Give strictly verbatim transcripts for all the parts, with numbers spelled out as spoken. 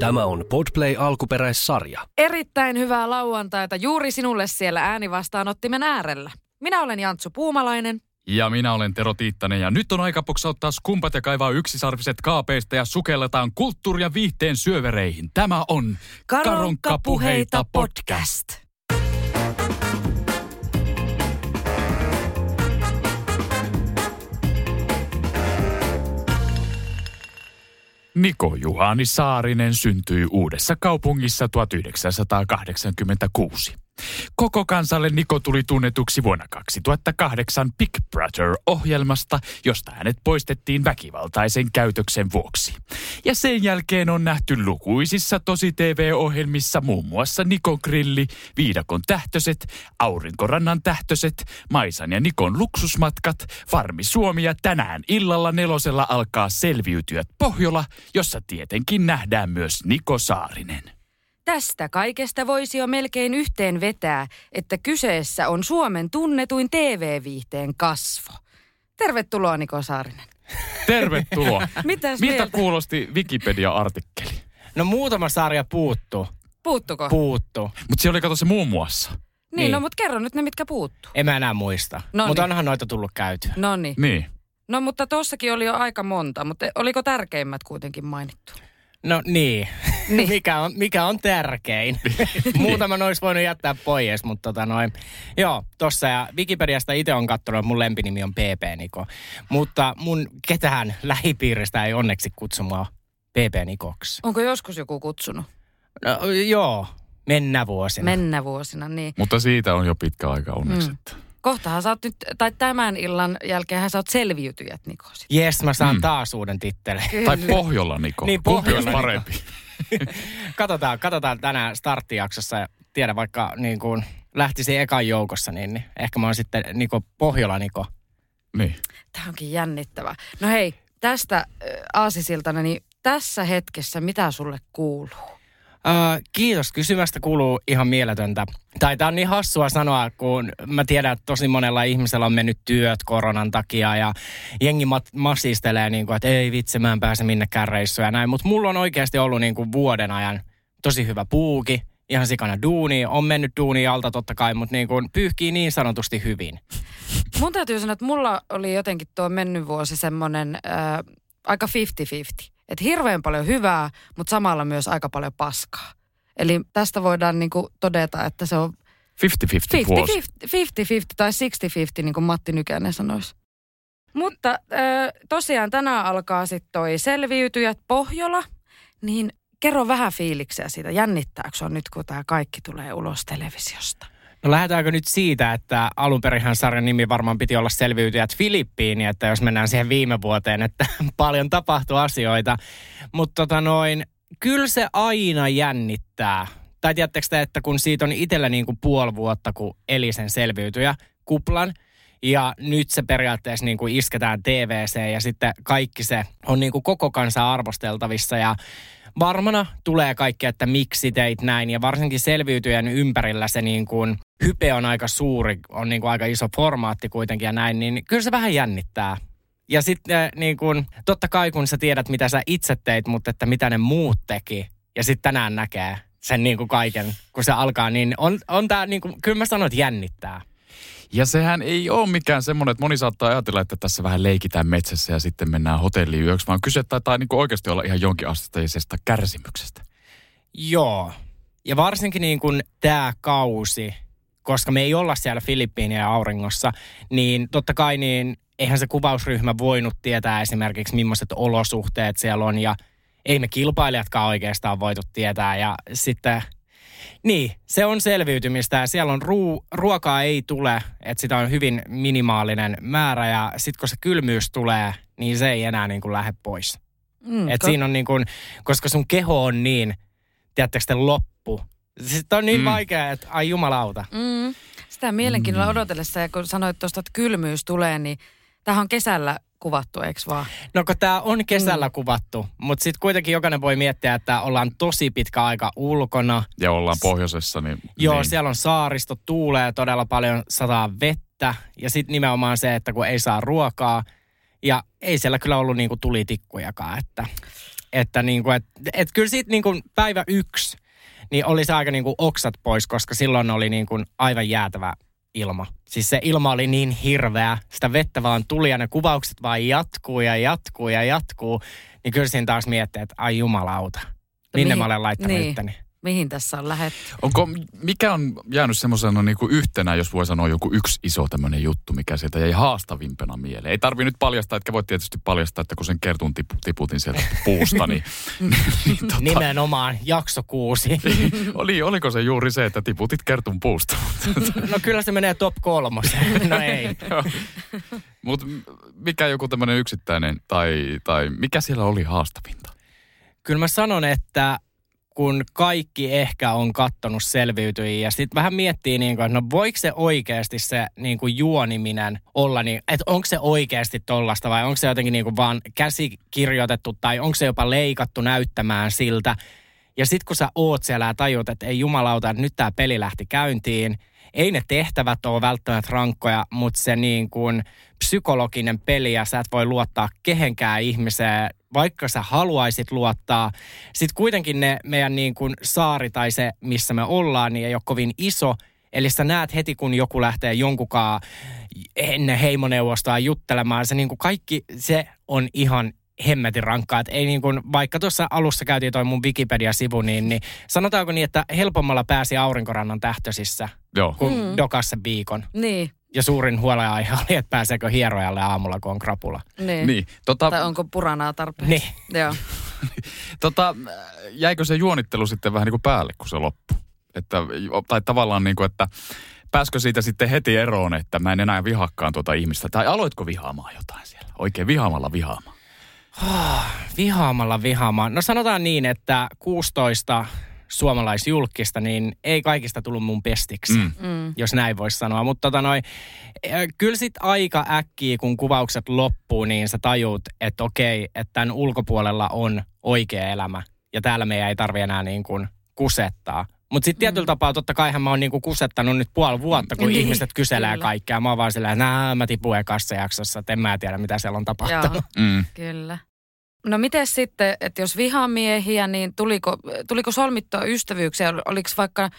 Tämä on Podplay alkuperäissarja. Erittäin hyvää lauantaita juuri sinulle siellä äänivastaanottimen äärellä. Minä olen Jantso Puumalainen. Ja minä olen Tero Tiittanen ja nyt on aika poksauttaa skumpat ja kaivaa yksisarviset kaapeista ja sukelletaan kulttuuria viihteen syövereihin. Tämä on Karonkapuheita podcast. Niko Juhani Saarinen syntyi Uudessa kaupungissa tuhatyhdeksänsataakahdeksankymmentäkuusi. Koko kansalle Niko tuli tunnetuksi vuonna kaksituhattakahdeksan Big Brother-ohjelmasta, josta hänet poistettiin väkivaltaisen käytöksen vuoksi. Ja sen jälkeen on nähty lukuisissa tosi-tv-ohjelmissa muun muassa Nikon grilli, Viidakon tähtöset, Aurinkorannan tähtöset, Maisan ja Nikon luksusmatkat, Farmi Suomi ja tänään illalla nelosella alkaa Selviytyä Pohjola, jossa tietenkin nähdään myös Niko Saarinen. Tästä kaikesta voisi jo melkein yhteen vetää, että kyseessä on Suomen tunnetuin T V-viihteen kasvo. Tervetuloa Niko Saarinen. Tervetuloa. Mitäs Miltä mieltä? Kuulosti Wikipedia-artikkeli? No muutama sarja puuttuu. Puuttuko? Puuttuu. Mutta siellä oli kato se muun muassa. Niin, niin. No mutta kerro nyt ne mitkä puuttuu. En mä enää muista. Mutta onhan noita tullut käytyä. Noniin. Niin. No mutta tossakin oli jo aika monta, mutta oliko tärkeimmät kuitenkin mainittu? No niin, niin. Mikä, on, mikä on tärkein. Muutaman olisi voinut jättää pois, mutta tota noin. Joo, tossa ja Wikipediasta itse on katsonut, että mun lempinimi on P P Niko. Mutta mun ketään lähipiiristä ei onneksi kutsumaan P P Nikoksi. Onko joskus joku kutsunut? No, joo, mennä vuosina. Mennä vuosina, niin. Mutta siitä on jo pitkä aika onneksi. Mm. Kohtahan sä oot nyt, tai tämän illan jälkeen sä oot selviytyjät, Niko. Jes, mä saan mm. taas uuden titteleen. Tai Pohjola, Niko. Niin, Pohjola, Niko. Parempi. katsotaan, katsotaan tänään starttijaksossa. Tiedän, vaikka niin kun lähtisi ekan joukossa, niin, niin ehkä mä oon sitten Niko Pohjola, Niko. Niin. Tää onkin jännittävää. No hei, tästä aasisiltana, niin tässä hetkessä mitä sulle kuuluu? Uh, kiitos kysymästä, kuuluu ihan mieletöntä. Tai tää on niin hassua sanoa, kun mä tiedän, että tosi monella ihmisellä on mennyt työt koronan takia ja jengi mat- masistelee, niin kuin, että ei vitsi, mä en pääse minnekään reissuun ja näin. Mutta mulla on oikeasti ollut niin kuin vuoden ajan tosi hyvä puuki, ihan sikana duuni, on mennyt duuni alta totta kai, mutta niin kuin pyyhkii niin sanotusti hyvin. Mun täytyy sanoa, että mulla oli jotenkin tuo mennyt vuosi semmoinen äh, aika fifty-fifty. Että hirveän paljon hyvää, mutta samalla myös aika paljon paskaa. Eli tästä voidaan niinku todeta, että se on viisikymmentä viisikymmentä vuosi. viisikymmentä viisikymmentä tai sixty-fifty, niin kuin Matti Nykänen sanoisi. Mutta äh, tosiaan tänään alkaa sitten toi Selviytyjät Pohjola. Niin kerro vähän fiiliksiä siitä. Jännittääkö on nyt, kun tämä kaikki tulee ulos televisiosta? No lähdetäänkö nyt siitä, että alunperinhän sarjan nimi varmaan piti olla Selviytyjät Filippiini, että jos mennään siihen viime vuoteen, että paljon tapahtui asioita. Mutta tota noin, kyllä se aina jännittää. Tai tiedättekö te, että kun siitä on itsellä niin kuin puoli vuotta, kun eli sen selviytyjä kuplan, ja nyt se periaatteessa niin kuin isketään T V:seen ja sitten kaikki se on niin kuin koko kansaa arvosteltavissa ja varmana tulee kaikki, että miksi teit näin ja varsinkin selviytyjän ympärillä se niin kuin hype on aika suuri, on niin kuin aika iso formaatti kuitenkin ja näin, niin kyllä se vähän jännittää. Ja sitten niin kuin, totta kai kun sä tiedät mitä sä itse teit, mutta että mitä ne muut teki ja sitten tänään näkee sen niin kuin kaiken, kun se alkaa, niin on, on tää niin kuin, kyllä mä sanon, että jännittää. Ja sehän ei ole mikään semmoinen, että moni saattaa ajatella, että tässä vähän leikitään metsässä ja sitten mennään hotelliin yöksi, vaan kyse taitaa niin kuin oikeasti olla ihan jonkin asteisesta kärsimyksestä. Joo, ja varsinkin niin kuin tämä kausi, koska me ei olla siellä Filippiinien auringossa, niin totta kai niin eihän se kuvausryhmä voinut tietää esimerkiksi millaiset olosuhteet siellä on ja ei me kilpailijatkaan oikeastaan voitu tietää ja sitten... Niin, se on selviytymistä ja siellä on ruu, ruokaa ei tule, että sitä on hyvin minimaalinen määrä ja sitten kun se kylmyys tulee, niin se ei enää niin kuin lähde pois. Mm, että ko- siinä on niin kuin, koska sun keho on niin, tiedättekö te loppu Siis on niin mm. vaikea, että ai jumalauta. Mm. Sitä mielenkiinnolla mm. odotellessa, ja kun sanoit tuosta, että kylmyys tulee, niin tämähän on kesällä kuvattu, eikö vaan? No kun tämä on kesällä mm. kuvattu, mutta sitten kuitenkin jokainen voi miettiä, että ollaan tosi pitkä aika ulkona. Ja ollaan pohjoisessa, niin... Joo, niin. Siellä on saaristo, tuulee todella paljon, sataa vettä, ja sitten nimenomaan se, että kun ei saa ruokaa, ja ei siellä kyllä ollut niinku tulitikkujakaan, että... Että niinku, et, et kyllä siitä niinku päivä yksi, niin oli se aika niinku oksat pois, koska silloin oli niinku aivan jäätävä ilma. Siis se ilma oli niin hirveä, sitä vettä vaan tuli ja ne kuvaukset vaan jatkuu ja jatkuu ja jatkuu. Niin kyllä siinä taas miettii, että ai jumalauta, minne mihin, mä olen laittanut niin, itteni. Mihin tässä on lähdetty? Onko, mikä on jäänyt semmoisena niinku yhtenä, jos voi sanoa joku yksi iso tämmöinen juttu, mikä sieltä jäi haastavimpana mieleen? Ei tarvitse nyt paljastaa, etkä voi tietysti paljastaa, että kun sen kertun tipu, tiputin sieltä puusta, niin... niin tota... Nimenomaan, jakso kuusi. Oli, oliko se juuri se, että tiputit kertun puusta? No kyllä se menee top kolmoseen, no ei. Mutta mikä joku tämmöinen yksittäinen, tai, tai mikä siellä oli haastavinta? Kyllä mä sanon, että... kun kaikki ehkä on kattonut Selviytyjiä ja sitten vähän miettii, niin kuin, että no voiko se oikeasti se niin kuin juoniminen olla, niin, että onko se oikeasti tollasta vai onko se jotenkin niin kuin vaan käsikirjoitettu tai onko se jopa leikattu näyttämään siltä. Ja sitten kun sä oot siellä ja tajut, että ei jumalauta, että nyt tämä peli lähti käyntiin, ei ne tehtävät ole välttämättä rankkoja, mutta se niin kuin psykologinen peli ja sä et voi luottaa kehenkään ihmiseen, vaikka sä haluaisit luottaa. Sitten kuitenkin ne meidän niin kuin saari tai se, missä me ollaan, niin ei ole kovin iso. Eli sä näet heti, kun joku lähtee jonkunkaan ennen heimoneuvostoa juttelemaan. Se niin kuin kaikki, se on ihan hemmetin rankkaa. Et ei niin kuin, vaikka tuossa alussa käytiin toi mun Wikipedia-sivu, niin, niin sanotaanko niin, että helpommalla pääsi Aurinkorannan tähtösissä Joo. kuin mm. dokassa viikon. Niin. Ja suurin huolenaihe oli, että pääseekö hierojalle aamulla, kun on krapula. Niin. niin. Tota... Tai onko puranaa tarpeeksi. Niin. Joo. tota, jäikö se juonittelu sitten vähän niin kuin päälle, kun se loppui? Että, tai tavallaan niin kuin, että pääskö siitä sitten heti eroon, että mä en enää vihakkaan tuota ihmistä? Tai aloitko vihaamaan jotain siellä? Oikein vihaamalla vihaamaan. Oh, vihaamalla vihaamaan. No sanotaan niin, että kuusitoista... suomalaisjulkista, niin ei kaikista tullut mun pestiksi, mm. Mm. jos näin voisi sanoa. Mutta tota noi, kyllä sit aika äkkiä, kun kuvaukset loppuu, niin sä tajut, että okei, että tämän ulkopuolella on oikea elämä. Ja täällä meidän ei tarvitse enää niin kuin kusettaa. Mutta sitten tietyllä mm. tapaa, totta kaihan mä oon niin kuin kusettanut nyt puoli vuotta, kun mm. ihmiset kyselee kyllä. kaikkea. Mä oon vaan sillä, että nää, mä tipuen kassajaksossa, että en mä tiedä, mitä siellä on tapahtunut. Mm. Kyllä. No miten sitten, että jos vihaa miehiä, niin tuliko, tuliko solmittua ystävyyksiä? Oliko vaikka,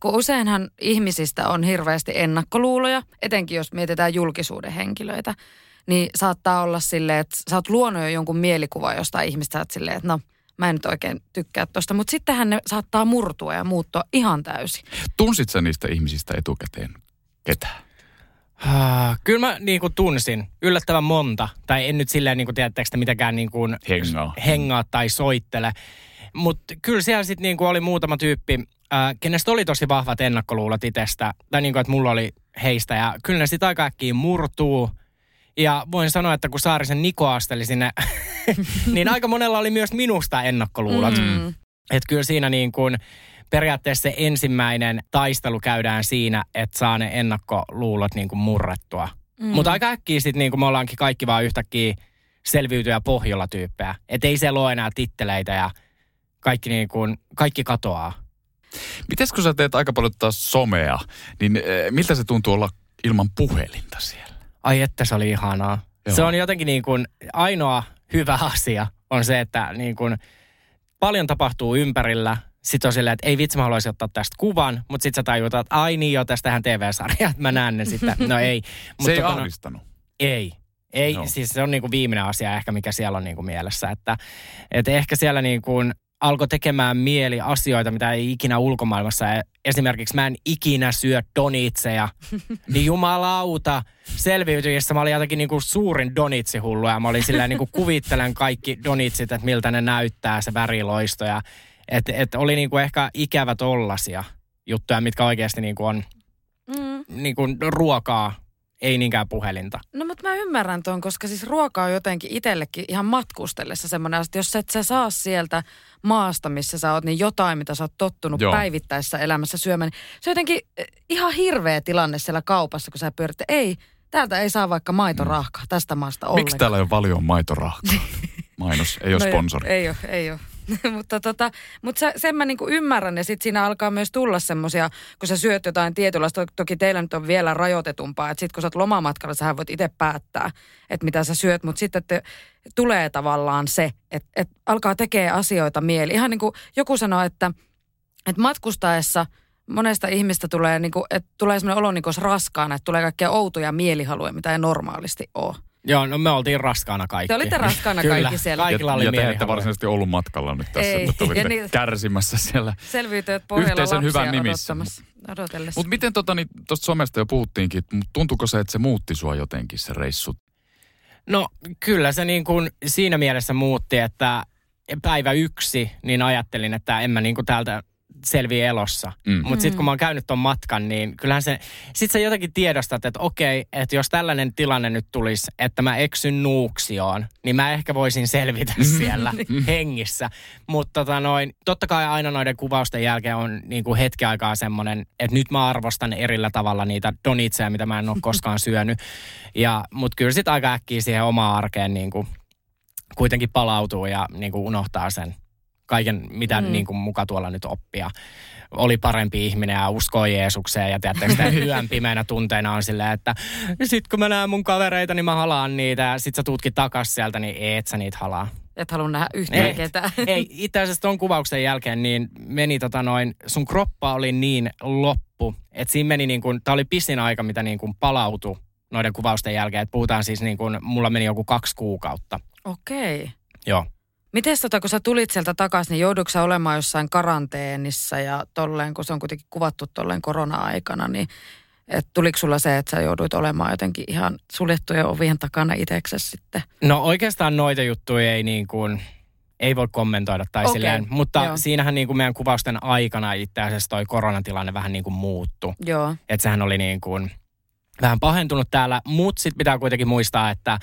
kun useinhan ihmisistä on hirveästi ennakkoluuloja, etenkin jos mietitään julkisuuden henkilöitä, niin saattaa olla silleen, että sä oot luonut jo jonkun mielikuva jostain ihmistä, että silleen, että no mä en nyt oikein tykkää tosta, mutta sittenhän ne saattaa murtua ja muuttua ihan täysin. Tunsit sä niistä ihmisistä etukäteen ketään? Ah, kyllä mä niin kuin tunsin yllättävän monta, tai en nyt silleen niin kuin tiedättekö mitäkään niin kuin hengaa. hengaa tai soittele, mutta kyllä siellä sitten niin kuin oli muutama tyyppi, äh, kenestä oli tosi vahvat ennakkoluulot itsestä, tai niin kuin että mulla oli heistä, ja kyllä ne sitten aika äkkiä murtuu. Ja voin sanoa, että kun Saarisen Niko asteli sinne, niin aika monella oli myös minusta ennakkoluulot. Mm. Että kyllä siinä niin kuin... Periaatteessa se ensimmäinen taistelu käydään siinä, että saa ne ennakkoluulot niin kuin murrettua. Mm. Mutta aika äkkiä sitten niin kuin me ollaankin kaikki vaan yhtäkkiä Selviytyä Pohjola -tyyppejä. Että ei siellä ole enää titteleitä ja kaikki, niin kuin, kaikki katoaa. Mites kun sä teet aika paljon taas somea, niin miltä se tuntuu olla ilman puhelinta siellä? Ai että se oli ihanaa. Joo. Se on jotenkin niin kuin ainoa hyvä asia on se, että niin kuin paljon tapahtuu ympärillä. Sitten on silleen, että ei vitsi, mä haluaisin ottaa tästä kuvan, mutta sitten sä tajutaan, että ai niin joo, tästähän T V-sarja, että mä näen ne sitten. No ei. Mut se ei tota, ahdistanut. Ei. Ei, no. Siis se on niinku viimeinen asia ehkä, mikä siellä on niinku mielessä. Että, et ehkä siellä niinku alkoi tekemään mieli asioita, mitä ei ikinä ulkomaailmassa. Esimerkiksi mä en ikinä syö donitseja. Niin jumalauta, Selviytyjissä mä olin jotenkin niinku suurin donitsihullu ja mä olin silleen niinku kuvittelen kaikki donitsit, että miltä ne näyttää, se väriloisto ja... Että et oli niinku ehkä ikävä tollaisia juttuja, mitkä oikeasti niinku on mm. niinku ruokaa ei niinkään puhelinta. No mutta mä ymmärrän tuon, koska siis ruoka on jotenkin itsellekin ihan matkustellessa semmoinen, että jos et sä saa sieltä maasta, missä sä oot, niin jotain, mitä sä oot tottunut Joo. päivittäisessä elämässä syömään. Se on jotenkin ihan hirveä tilanne siellä kaupassa, kun sä pyörit, ei, täältä ei saa vaikka maitorahkaa tästä maasta ollenkaan. Miksi täällä ei ole paljon maitorahkaa? Mainos, ei ole no sponsori. Ei ole, ei ole. Mutta tota, mut se, sen mä niinku ymmärrän, ja sitten siinä alkaa myös tulla semmoisia, kun sä syöt jotain tietynlaista, toki teillä nyt on vielä rajoitetumpaa, että sitten kun sä oot lomamatkalla, sähän voit itse päättää, että mitä sä syöt, mutta sitten tulee tavallaan se, että et alkaa tekee asioita mieli. Ihan niin kuin joku sanoi, että et matkustaessa monesta ihmistä tulee, niinku, että tulee semmoinen olo niinku raskaana, että tulee kaikkia outoja mielihaluja, mitä ei normaalisti ole. Joo, no me oltiin raskaana kaikki. Te olitte raskaana kaikki siellä. Kaikilla oli mielihaluja. Ja te ette varsinaisesti ollut matkalla nyt tässä, mutta olitte niitä kärsimässä siellä. Selviytyä Pohjola yhteisen hyvän nimissä. Odotellessa. Mutta miten tuosta niin, somesta jo puhuttiinkin, tuntuuko se, että se muutti sua jotenkin se reissut? No kyllä se niin kuin siinä mielessä muutti, että päivä yksi, niin ajattelin, että en mä niin kuin täältä selviä elossa. Mm. Mutta sitten kun mä oon käynyt ton matkan, niin kyllähän se, sit sä jotenkin tiedostat, että okei, että jos tällainen tilanne nyt tulisi, että mä eksyn Nuuksioon, niin mä ehkä voisin selvitä siellä hengissä. Mutta tota noin, totta kai aina noiden kuvausten jälkeen on niinku hetki aikaa semmoinen, että nyt mä arvostan erillä tavalla niitä donitseja, mitä mä en ole koskaan syönyt. Ja, mut kyllä sit aika äkkiä siihen omaan arkeen niinku kuitenkin palautuu ja niinku unohtaa sen kaiken, mitä mm. niin kuin muka tuolla nyt oppia. Oli parempi ihminen ja uskoi Jeesukseen ja tiedättekö sitä yön pimeänä tunteena on silleen, että sit kun mä näen mun kavereita, niin mä halaan niitä ja sit sä tuutkin takas sieltä, niin et sä niitä halaa. Et halua nähdä yhtään ketään. Ei, itse asiassa ton kuvauksen jälkeen niin meni tota noin, sun kroppa oli niin loppu, että siinä meni niin kuin, tää oli pisin aika, mitä niin kuin palautui noiden kuvausten jälkeen, että puhutaan siis niin kuin, mulla meni joku kaksi kuukautta. Okei. Okay. Joo. Mites tota, kun sä tulit sieltä takaisin, niin joudutko sä olemaan jossain karanteenissa ja tolleen, kun se on kuitenkin kuvattu tolleen korona-aikana, niin et tuliko sulla se, että sä jouduit olemaan jotenkin ihan suljettujen ovien takana itseksesi sitten? No oikeastaan noita juttuja ei niin kuin, ei voi kommentoida tai okay. silleen, mutta Joo. siinähän niin kuin meidän kuvausten aikana itse asiassa toi koronatilanne vähän niin kuin muuttui. Joo. Että sehän oli niin kuin vähän pahentunut täällä, mutta sitten pitää kuitenkin muistaa, että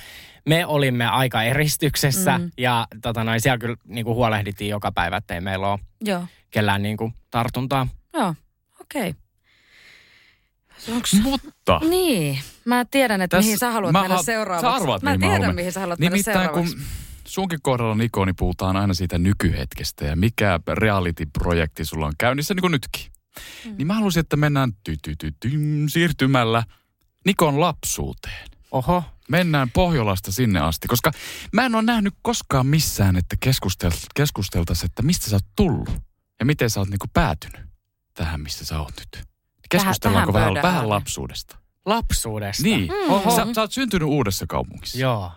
me olimme aika eristyksessä mm. ja tota noin, siellä kyllä niinku huolehdittiin joka päivä, ettei meillä ole Joo. kellään niinku tartuntaa. Joo, okei. Okay. Onks... Mutta. Niin, mä tiedän, että Täs, mihin sä haluat mennä ha- seuraavaksi. Mä mihin tiedän, mä mihin sä haluat mennä seuraavaksi. Sunkin kohdalla, Niko, niin puhutaan aina siitä nykyhetkestä ja mikä reality-projekti sulla on käynnissä, niin kuin nytkin. Mm. Niin mä haluaisin, että mennään tytytytym siirtymällä Nikon lapsuuteen. Oho. Mennään Pohjolasta sinne asti, koska mä en ole nähnyt koskaan missään, että keskustel- keskusteltaisiin, että mistä sä oot tullut ja miten sä oot niinku päätynyt tähän, missä sä oot nyt. Keskustellaanko vähän, vähän lapsuudesta? Lapsuudesta? Niin. Mm-hmm. Sä, sä oot syntynyt uudessa kaupungissa. Joo.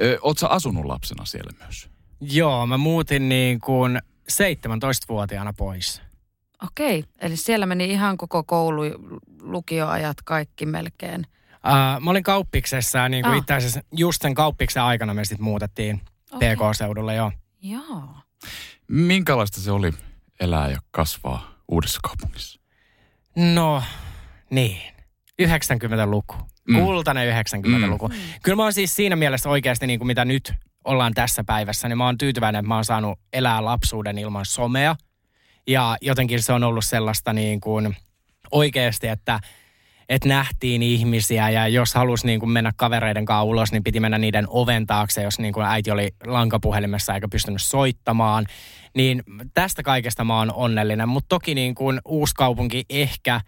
Ö, oot sä asunut lapsena siellä myös? Joo, mä muutin niin kuin seitsemäntoistavuotiaana pois. Okei, eli siellä meni ihan koko koulu, lukioajat, kaikki melkein. Uh, mä olin kauppiksessa ja niin kuin ah. itse asiassa just sen kauppiksen aikana me sitten muutettiin okay. P K-seudulle, joo. Joo. Minkälaista se oli elää ja kasvaa uudessa kaupungissa? No, niin. yhdeksänkymmentäluku. Mm. Kultainen yhdeksänkymmentäluku. Mm. Kyllä mä oon siis siinä mielessä oikeasti niin kuin mitä nyt ollaan tässä päivässä, niin mä oon tyytyväinen, että mä oon saanut elää lapsuuden ilman somea. Ja jotenkin se on ollut sellaista niin kuin oikeasti, että, että nähtiin ihmisiä ja jos halusi niin kuin mennä kavereiden kanssa ulos, niin piti mennä niiden oven taakse, jos niin kuin äiti oli lankapuhelimessa eikä pystynyt soittamaan. Niin tästä kaikesta mä oon onnellinen, mutta toki niin kuin uusi kaupunki ehkä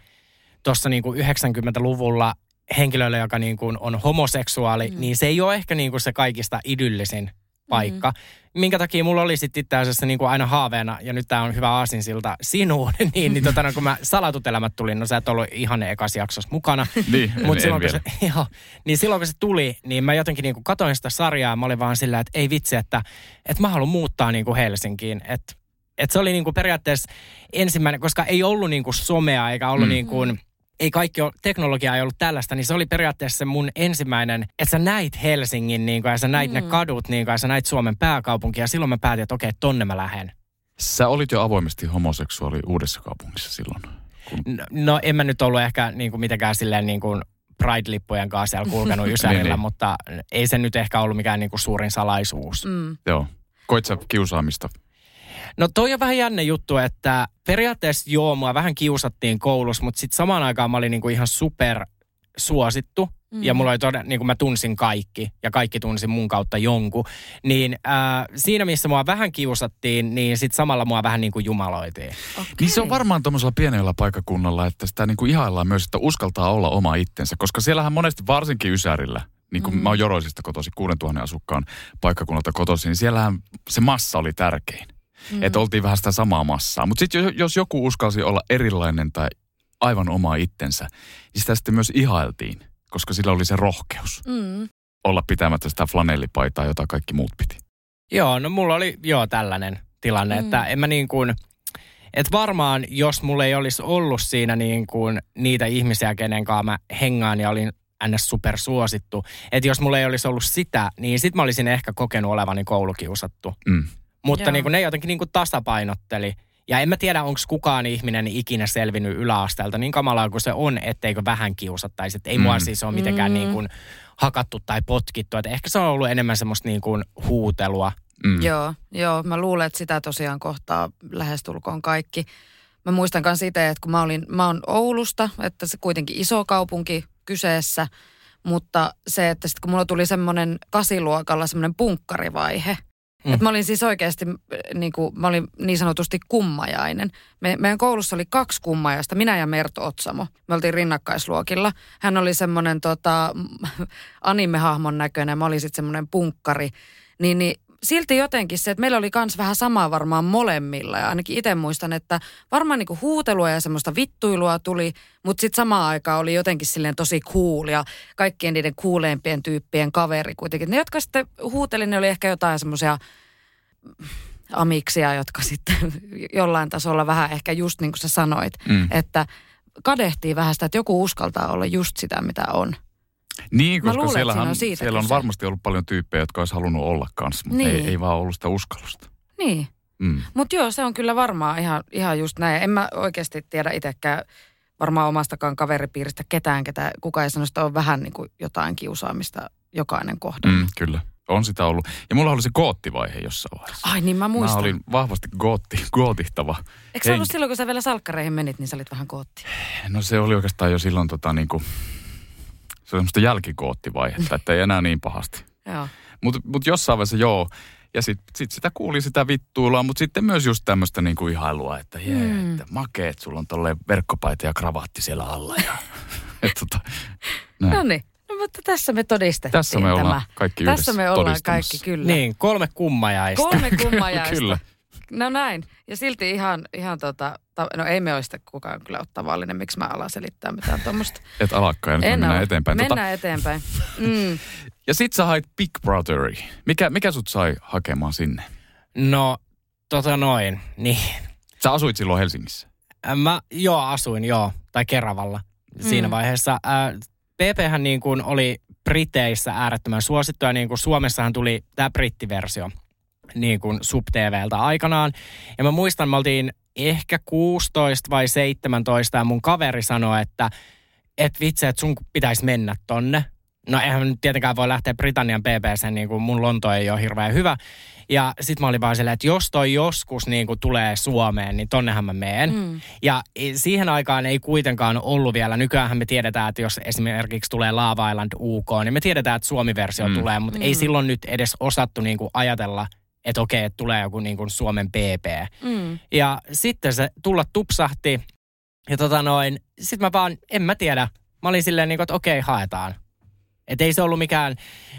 tuossa niin kuin yhdeksänkymmentäluvulla henkilölle, joka niin kuin on homoseksuaali, mm. niin se ei ole ehkä niin kuin se kaikista idyllisin paikka, mm-hmm. minkä takia mulla oli sitten itse asiassa niin kuin aina haaveena, ja nyt tää on hyvä aasinsilta sinuun, niin, niin totana, kun mä Salatut elämät tulin, no sä et ollut ihan ekassa jaksossa mukana. Niin, Mut silloin, kun se, joo, niin silloin kun se tuli, niin mä jotenkin niin kuin katoin sitä sarjaa, mä olin vaan sillä, että ei vitsi, että, että mä haluan muuttaa niin kuin Helsinkiin, että, että se oli niin kuin periaatteessa ensimmäinen, koska ei ollut niin kuin somea, eikä ollut mm. niin kuin ei kaikki ole, teknologia ei ollut tällaista, niin se oli periaatteessa mun ensimmäinen, että sä näit Helsingin niin kuin, ja sä näit mm. ne kadut niin kuin, ja sä näit Suomen pääkaupunki, ja silloin mä päätin, että okei, tonne mä lähden. Sä olit jo avoimesti homoseksuaali uudessa kaupungissa silloin. Kun... No, no en mä nyt ollut ehkä niin kuin, mitenkään silleen niin kuin Pride-lippujen kanssa siellä kulkenut Ysärillä, mutta ei se nyt ehkä ollut mikään niinku suurin salaisuus. Mm. Joo. Koit sä kiusaamista? No toi on vähän jännä juttu, että periaatteessa joo, mua vähän kiusattiin koulussa, mutta sitten samaan aikaan mä olin niinku ihan super suosittu. Mm. Ja mulla oli todella, niin kuin mä tunsin kaikki, ja kaikki tunsin mun kautta jonkun. Niin äh, siinä, missä mua vähän kiusattiin, niin sit samalla mua vähän niin kuin jumaloitiin. Okay. Niin se on varmaan tommosella pienellä paikkakunnalla, että sitä niin kuin ihaillaan myös, että uskaltaa olla oma itsensä. Koska siellähän monesti, varsinkin Ysärillä, niin kuin mm. mä oon Joroisista kotoisin, kuudentuhannen asukkaan paikkakunnalta kotoisin, niin siellähän se massa oli tärkein. Mm. Että oltiin vähän sitä samaa massaa. Mutta sitten jos joku uskalsi olla erilainen tai aivan oma itsensä, niin sitä sitten myös ihailtiin. Koska sillä oli se rohkeus mm. olla pitämättä sitä flanellipaitaa, jota kaikki muut piti. Joo, no mulla oli joo tällainen tilanne, mm. että en mä niin kuin, että varmaan jos mulla ei olisi ollut siinä niin kuin niitä ihmisiä, kenen kanssa mä hengaan ja olin ns. Supersuosittu, että jos mulla ei olisi ollut sitä, niin sit mä olisin ehkä kokenut olevani koulukiusattu. Mm. Mutta niin kuin ne jotenkin niin kuin tasapainotteli. Ja en mä tiedä, onko kukaan ihminen ikinä selvinnyt yläasteelta niin kamalaa kuin se on, etteikö vähän kiusattaisi. Että ei mm. mua siis ole mitenkään mm. niin kuin hakattu tai potkittu. Että ehkä se on ollut enemmän semmoista niin kuin huutelua. Mm. Joo, joo, mä luulen, että sitä tosiaan kohtaa lähestulkoon kaikki. Mä muistan myös itse, että kun mä olin, mä oon Oulusta, että se kuitenkin iso kaupunki kyseessä. Mutta se, että sitten kun mulla tuli semmoinen kasiluokalla semmoinen punkkarivaihe. Mm. Että mä olin siis oikeasti, niin kuin, mä olin niin sanotusti kummajainen. Me, meidän koulussa oli kaksi kummajaista, minä ja Merto Otsamo. Me oltiin rinnakkaisluokilla. Hän oli semmoinen tota, animehahmon näköinen, mä olin sitten semmoinen punkkari. Niin, niin silti jotenkin se, että meillä oli kans vähän samaa varmaan molemmilla. Ja ainakin itse muistan, että varmaan niin kuin huutelua ja semmoista vittuilua tuli, mutta sitten samaan aikaan oli jotenkin silleen tosi cool ja kaikkien niiden cooleimpien tyyppien kaveri kuitenkin. Ne, jotka sitten huuteli, ne oli ehkä jotain semmoisia amiksia, jotka sitten jollain tasolla vähän ehkä just niin kuin sä sanoit, mm. että kadehtii vähän sitä, että joku uskaltaa olla just sitä, mitä on. Niin, koska luulen, siellä on, siellä on varmasti ollut paljon tyyppejä, jotka olisi halunnut olla kanssa, mutta niin. ei, ei vaan ollut sitä uskallusta. Niin, mm. mutta joo, se on kyllä varmaan ihan, ihan just näin. En mä oikeasti tiedä itsekään varmaan omastakaan kaveripiiristä ketään, ketään kukaan ei sano, että on vähän niin kuin jotain kiusaamista jokainen kohda. Mm, kyllä, on sitä ollut. Ja mulla oli se goottivaihe jossain vaiheessa. Ai niin, mä muistan. Mä olin vahvasti gootti, gootihtava. Eikö se ollut silloin, kun sä vielä salkkareihin menit, niin sä olit vähän gootti? No se oli oikeastaan jo silloin tota niin kuin... Se on semmoista jälkikoottivaihetta, että ei enää niin pahasti. Mutta mut jossain vaiheessa joo. Ja sitten sit sitä kuuli sitä vittuilua, mutta sitten myös just tämmöistä niinku ihailua, että jee, mm. että makee, että sulla on tolleen verkkopaita ja kravaatti siellä alla. Ja, et tota, no niin, no, mutta tässä me todistettiin tässä me ollaan tämä. Kaikki yhdessä tässä me ollaan kaikki, kyllä. Niin, kolme kummajaista. Kolme kummajaista. Kyllä. No näin. Ja silti ihan, ihan tota, no ei me ole sitä kukaan kyllä ole tavallinen, miksi mä alan selittää mitään tuommoista. Et alakkaan, nyt mennään eteenpäin. Mennään tota... eteenpäin. Mm. Ja sit sä hait Big Brotheri. Mikä, mikä sut sai hakemaan sinne? No, tota noin, niin. Sä asuit silloin Helsingissä? Mä, joo, asuin, joo. Tai Keravalla siinä mm. vaiheessa. P P:hän niin kuin oli Briteissä äärettömän suosittu ja niin kuin Suomessahan tuli tää brittiversio. Niin kuin Sub-T V:ltä aikanaan. Ja mä muistan, mä oltiin ehkä kuusitoista vai seitsemäntoista ja mun kaveri sanoi, että et vitsi, että sun pitäisi mennä tonne. No eihän nyt tietenkään voi lähteä Britannian P P:seen, niin kuin mun Lonto ei ole hirveän hyvä. Ja sit mä olin vaan silleen, että jos toi joskus niin kuin tulee Suomeen, niin tonnehän mä meen. Mm. Ja siihen aikaan ei kuitenkaan ollut vielä. Nykyäänhän me tiedetään, että jos esimerkiksi tulee Lava Island U K, niin me tiedetään, että Suomi-versio mm. tulee, mutta mm. ei silloin nyt edes osattu niin kuin ajatella, että okei, että tulee joku niin kuin Suomen P P. Mm. Ja sitten se tulla tupsahti. Ja tota noin, sit mä vaan, en mä tiedä. Mä olin silleen niin kuin, että okei, haetaan. Että ei se ollut mikään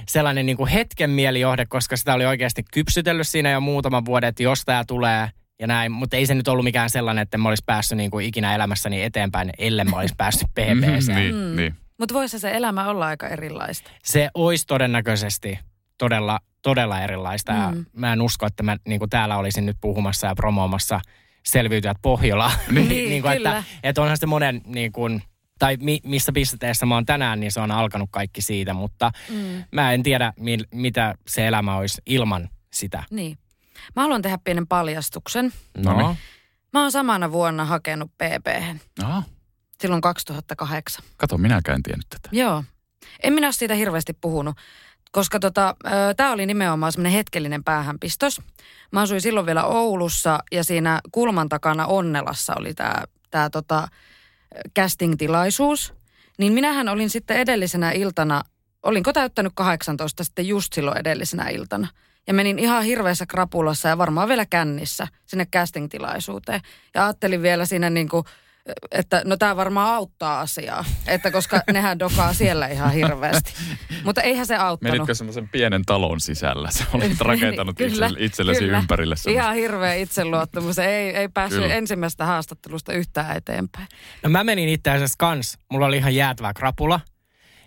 sellainen niin kuin hetken mielijohde, koska sitä oli oikeasti kypsytellyt siinä jo muutaman vuoden, että jos tää tulee ja näin. Mutta ei se nyt ollut mikään sellainen, että mä olisi päässyt niin kuin ikinä elämässäni eteenpäin, ellei mä olisi päässyt P P:seen. Niin, niin. Mutta voisi se elämä olla aika erilaista? Se olisi todennäköisesti todella... todella erilaista. Mm. Mä en usko, että mä niin kuin täällä olisin nyt puhumassa ja promoomassa Selviytyä Pohjola. Niin, niin kuin, kyllä. Että, että onhan se monen, niin kuin, tai mi, missä pisteessä mä oon tänään, niin se on alkanut kaikki siitä, mutta mm. mä en tiedä, mi, mitä se elämä olisi ilman sitä. Niin. Mä haluan tehdä pienen paljastuksen. No. Mä oon samana vuonna hakenut P P:hen. No. silloin kaksituhattakahdeksan. Kato, minäkään en tiennyt tätä. Joo. En minä ole siitä hirveästi puhunut, koska tota, tämä oli nimenomaan semmoinen hetkellinen päähänpistos. Mä asuin silloin vielä Oulussa ja siinä kulman takana Onnelassa oli tämä tää tota, casting-tilaisuus. Niin minähän olin sitten edellisenä iltana, olinko täyttänyt kahdeksantoista sitten just silloin edellisenä iltana. Ja menin ihan hirveässä krapulassa ja varmaan vielä kännissä sinne casting-tilaisuuteen. Ja ajattelin vielä siinä niin kuin, että no tämä varmaan auttaa asiaa, että koska nehän dokaa siellä ihan hirveästi. Mutta eihän se auttanut. Menitkö semmoisen pienen talon sisällä? Sä olit rakentanut kyllä, itsellesi kyllä. Ympärille semmoista. Ihan hirveä itseluottamus. Ei, ei päässyt kyllä. Ensimmäistä haastattelusta yhtään eteenpäin. No mä menin itse asiassa kans. Mulla oli ihan jäätävä krapula.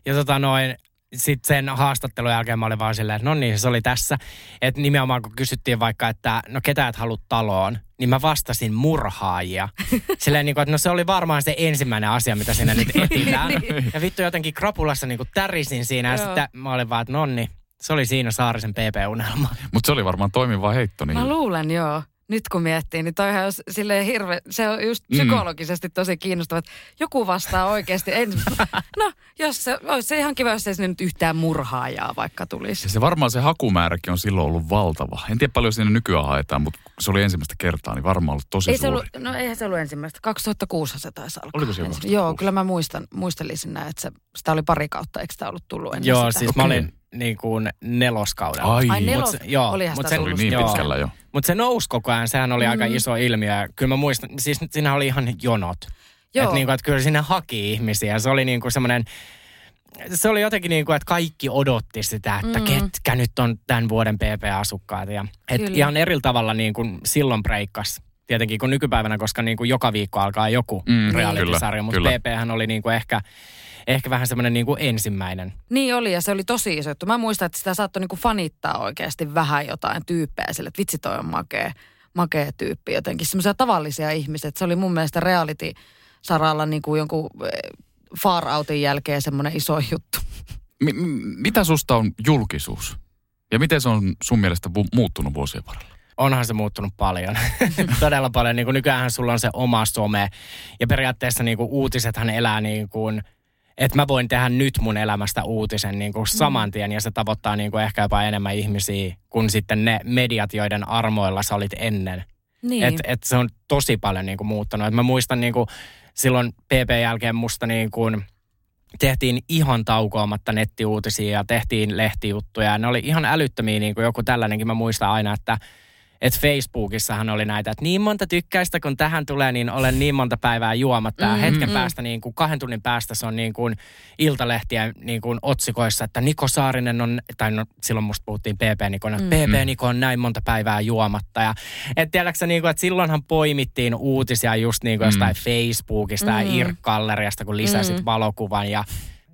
Ja tota noin... Sitten sen haastattelun jälkeen mä olin vaan silleen, että no niin, se oli tässä. Että nimenomaan kun kysyttiin vaikka, että no ketä et halut taloon, niin mä vastasin murhaajia. Silleen niin kuin, että no se oli varmaan se ensimmäinen asia, mitä siinä nyt etitään. Ja vittu jotenkin krapulassa niin kuin tärisin siinä ja sitten mä olin vaan, että no niin, se oli siinä Saarisen P P-unelma. Mutta se oli varmaan toimiva heitto. Niin... Mä luulen, joo. Nyt kun miettii, niin toihan on silleen hirveä, se on just psykologisesti tosi kiinnostava, että joku vastaa oikeasti. En, no, jos se, olisi se ihan kiva, jos ei sinne nyt yhtään murhaajaa vaikka tulisi. Ja se varmaan se hakumääräkin on silloin ollut valtava. En tiedä paljon siinä nykyään haetaan, mutta se oli ensimmäistä kertaa, niin varmaan ollut tosi ei suuri. Ollut, no eihän se ollut ensimmäistä. kaksituhattakuusi se taisi alkaa. Oliko se ensimmäistä? Joo, kyllä mä muistan, muistelin näin, että se, sitä oli pari kautta, eikö sitä ollut tullut ennen. Joo, sitä? Siis okay. Mä olin... niin kuin neloskaudella. Ai, Ai nelos, mut se, joo, olihan sitä tullut. Niin pitkällä jo. Mutta se nousi koko ajan, sehän oli mm. aika iso ilmiö. Kyllä mä muistan, siis siinä oli ihan jonot. Että niinku, et kyllä siinä haki ihmisiä. Se oli niinku semmoinen, se oli jotenkin niinku, että kaikki odotti sitä, että mm. ketkä nyt on tämän vuoden P P-asukkaat. Ja, et ihan eri tavalla niinku silloin breikkasi. Tietenkin kuin nykypäivänä, koska niinku joka viikko alkaa joku mm, reality-sarja. Mutta P P:hän oli niinku ehkä... Ehkä vähän semmoinen niin kuin ensimmäinen. Niin oli ja se oli tosi iso juttu. Mä muistan, että sitä saattoi niin kuin fanittaa oikeasti vähän jotain tyyppejä sille, että vitsi toi on makea, makea tyyppi jotenkin. Semmoisia tavallisia ihmisiä. Se oli mun mielestä reality-saralla niin kuin jonkun far outin jälkeen semmoinen iso juttu. M- mitä susta on julkisuus? Ja miten se on sun mielestä bu- muuttunut vuosien varrella? Onhan se muuttunut paljon, todella paljon. Niin kuin nykyäänhän sulla on se oma some ja periaatteessa niin kuin uutisethan elää niin kuin... Että mä voin tehdä nyt mun elämästä uutisen niin kuin saman tien ja se tavoittaa niin kuin ehkä jopa enemmän ihmisiä kuin sitten ne mediat, joiden armoilla sä olit ennen. Niin. Että et se on tosi paljon niin kuin muuttanut. Et mä muistan niin kuin silloin P P-jälkeen musta niin kuin tehtiin ihan taukoamatta nettiuutisia ja tehtiin lehtijuttuja. Ne oli ihan älyttömiä niin kuin joku tällainenkin. Mä muistan aina, että... Että Facebookissahan oli näitä, että niin monta tykkäistä kun tähän tulee, niin olen niin monta päivää juomatta. Mm-hmm. Hetken päästä, niin kuin kahden tunnin päästä se on niin kuin iltalehtiä niin kuin otsikoissa, että Niko Saarinen on, tai no silloin musta puhuttiin P P-Nikon, että mm-hmm. P P-Niko on näin monta päivää juomatta. Ja et tiedätkö niin kuin, että silloinhan poimittiin uutisia just niin kuin mm-hmm. jostain Facebookista mm-hmm. ja I R C-galleriasta, kun lisäsit mm-hmm. valokuvan ja...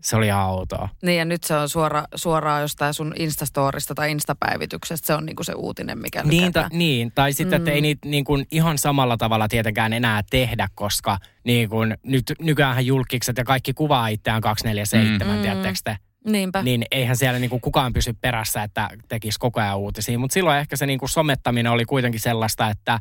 Se oli ihan outoa. Niin ja nyt se on suora, suoraan jostain sun Instastorista tai Instapäivityksestä. Se on niinku se uutinen, mikä niin, lykätään. Ta, niin, tai sitten, mm. että ei niitä niinku ihan samalla tavalla tietenkään enää tehdä, koska niinku, nyt nykyäänhän julkikset ja kaikki kuvaa itseään kaksikymmentäneljä seitsemän, mm. tiedättekö te? Niinpä. Niin eihän siellä niinku kukaan pysy perässä, että tekisi koko ajan uutisia. Mutta silloin ehkä se niinku somettaminen oli kuitenkin sellaista, että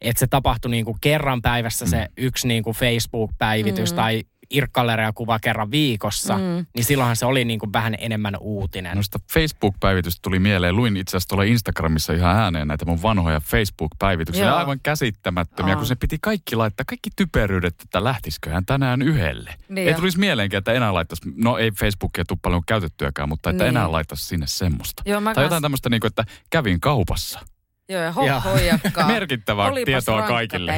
et se tapahtui niinku kerran päivässä mm. se yksi niinku Facebook-päivitys mm. tai... I R C-galleriakuva kerran viikossa, mm. niin silloinhan se oli niin kuin vähän enemmän uutinen. Noista Facebook-päivitystä tuli mieleen. Luin itse asiassa tuolla Instagramissa ihan ääneen näitä mun vanhoja Facebook-päivityksiä. Joo. Aivan käsittämättömiä, Aa. kun se piti kaikki laittaa, kaikki typeryydet, että lähtisiköhän tänään yhdelle. Niin ei jo. Tulisi mieleenkään, että enää laittaisi, no ei Facebookia tule paljon käytettyäkään, mutta että niin. enää laittaisi sinne semmoista. Joo, tai kas... jotain tämmöistä, niin kuin, että kävin kaupassa. Joo, ja hohojakkaa. Merkittävää olipas tietoa kaikille.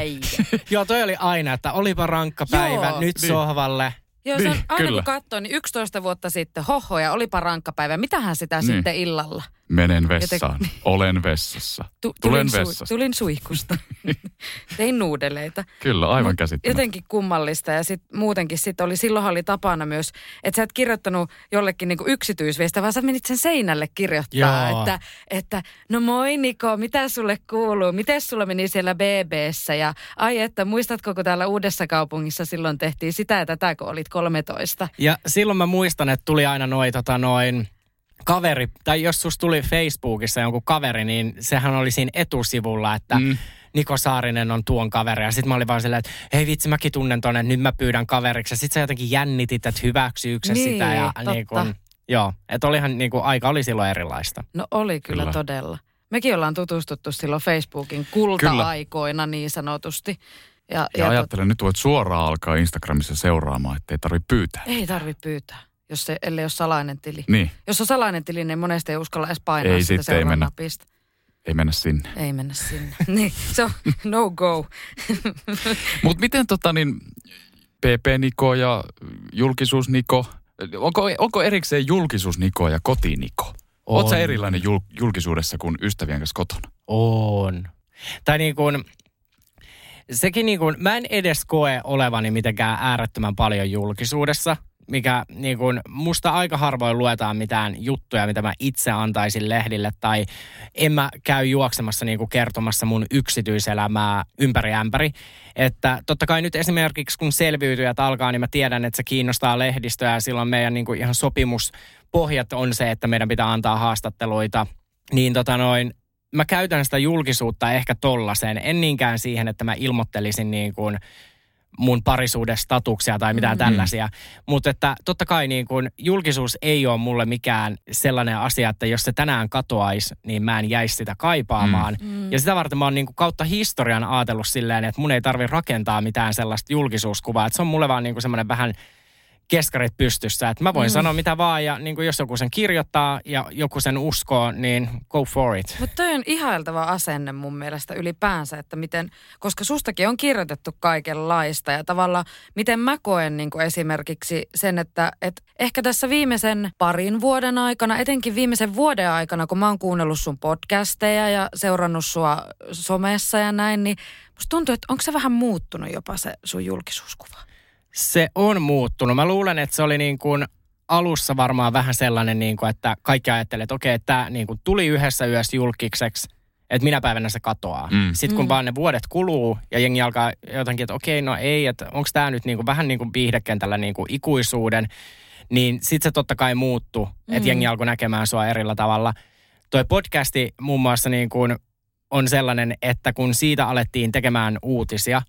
Joo, toi oli aina, että olipa rankka päivä, Joo. nyt niin. sohvalle. Joo, se on niin, aina kyllä. kun katsoin, niin yksitoista vuotta sitten hohoja, olipa rankka päivä. Mitähän sitä niin. sitten illalla? Menen vessaan, Joten... olen vessassa, tu- tulen, tulin vessasta. Su- tulin suihkusta, tein nuudeleita. Kyllä, aivan käsittämättä. Jotenkin kummallista ja sit, muutenkin sit oli, silloin oli tapana myös, että sä et kirjoittanut jollekin niinku yksityisviestiä, vaan sä menit sen seinälle kirjoittaa, että, että no moi Niko, mitä sulle kuuluu, miten sulla meni siellä B B:ssä ja ai että muistatko, kun täällä Uudessa kaupungissa silloin tehtiin sitä ja tätä, kun olit kolmetoista. Ja silloin mä muistan, että tuli aina noi, tota, noin... kaveri, tai jos susta tuli Facebookissa jonkun kaveri, niin sehän oli siinä etusivulla, että mm. Niko Saarinen on tuon kaveri. Ja sit mä olin vaan silleen, että hei vitsi, mäkin tunnen ton, että nyt mä pyydän kaveriksi. Ja sit sä jotenkin jännitit, että hyväksyykö se niin, sitä. Ja niin kuin, joo, että olihan niin kuin, aika oli silloin erilaista. No oli kyllä, kyllä todella. Mekin ollaan tutustuttu silloin Facebookin kulta-aikoina niin sanotusti. Ja, ja, ja ajattelen, tot... nyt voit suoraan alkaa Instagramissa seuraamaan, ettei tarvitse pyytää. Ei tarvitse pyytää, jos se, ellei ole salainen tili. Niin. Jos on salainen tili, niin monesti ei uskalla edes painaa ei, sitä seuraa napista. Ei mennä sinne. Ei mennä sinne. Niin, se on no go. Mutta miten tota niin, P P-Niko ja julkisuus-Niko, onko, onko erikseen julkisuus-Niko ja koti-Niko? Oletko sä erilainen jul, julkisuudessa kuin ystävien kanssa kotona? On. Tai niin kuin... Sekin niin kuin, mä en edes koe olevani mitenkään äärettömän paljon julkisuudessa, mikä niin kuin, musta aika harvoin luetaan mitään juttuja, mitä mä itse antaisin lehdille, tai en mä käy juoksemassa niin kuin kertomassa mun yksityiselämää ympäri ämpäri. Että totta kai nyt esimerkiksi kun selviytyjät alkaa, niin mä tiedän, että se kiinnostaa lehdistöä, ja silloin meidän niin kuin ihan sopimuspohjat on se, että meidän pitää antaa haastatteluita, niin tota noin, mä käytän sitä julkisuutta ehkä tollaseen, en niinkään siihen, että mä ilmoittelisin niin kuin mun parisuudestatuksia tai mitään mm-hmm. tällaisia. Mutta että totta kai niin kuin julkisuus ei ole mulle mikään sellainen asia, että jos se tänään katoaisi, niin mä en jäisi sitä kaipaamaan. Mm-hmm. Ja sitä varten mä oon niin kuin kautta historian ajatellut silleen, että mun ei tarvi rakentaa mitään sellaista julkisuuskuvaa. Että se on mulle vaan niin kuin semmoinen vähän... keskarit pystyssä, että mä voin mm. sanoa mitä vaan ja niin kuin jos joku sen kirjoittaa ja joku sen uskoo, niin go for it. Mutta toi on ihailtava asenne mun mielestä ylipäänsä, että miten, koska sustakin on kirjoitettu kaikenlaista ja tavallaan miten mä koen niin kuin esimerkiksi sen, että et ehkä tässä viimeisen parin vuoden aikana, etenkin viimeisen vuoden aikana, kun mä oon kuunnellut sun podcasteja ja seurannut sua somessa ja näin, niin musta tuntuu, että onko se vähän muuttunut jopa se sun julkisuuskuva? Se on muuttunut. Mä luulen, että se oli niin kuin alussa varmaan vähän sellainen, niin kuin, että kaikki ajattelee, että okei, tämä niin kuin tuli yhdessä yössä julkikseksi, että minä päivänä se katoaa. Mm. Sitten kun mm. vaan ne vuodet kuluu ja jengi alkaa jotenkin, että okei, no ei, että onko tämä nyt niin kuin, vähän niin kuin viihdekentällä niin kuin ikuisuuden, niin sitten se totta kai muuttuu, että mm. jengi alkoi näkemään sua erillä tavalla. Toi podcasti muun muassa niin kuin on sellainen, että kun siitä alettiin tekemään uutisia,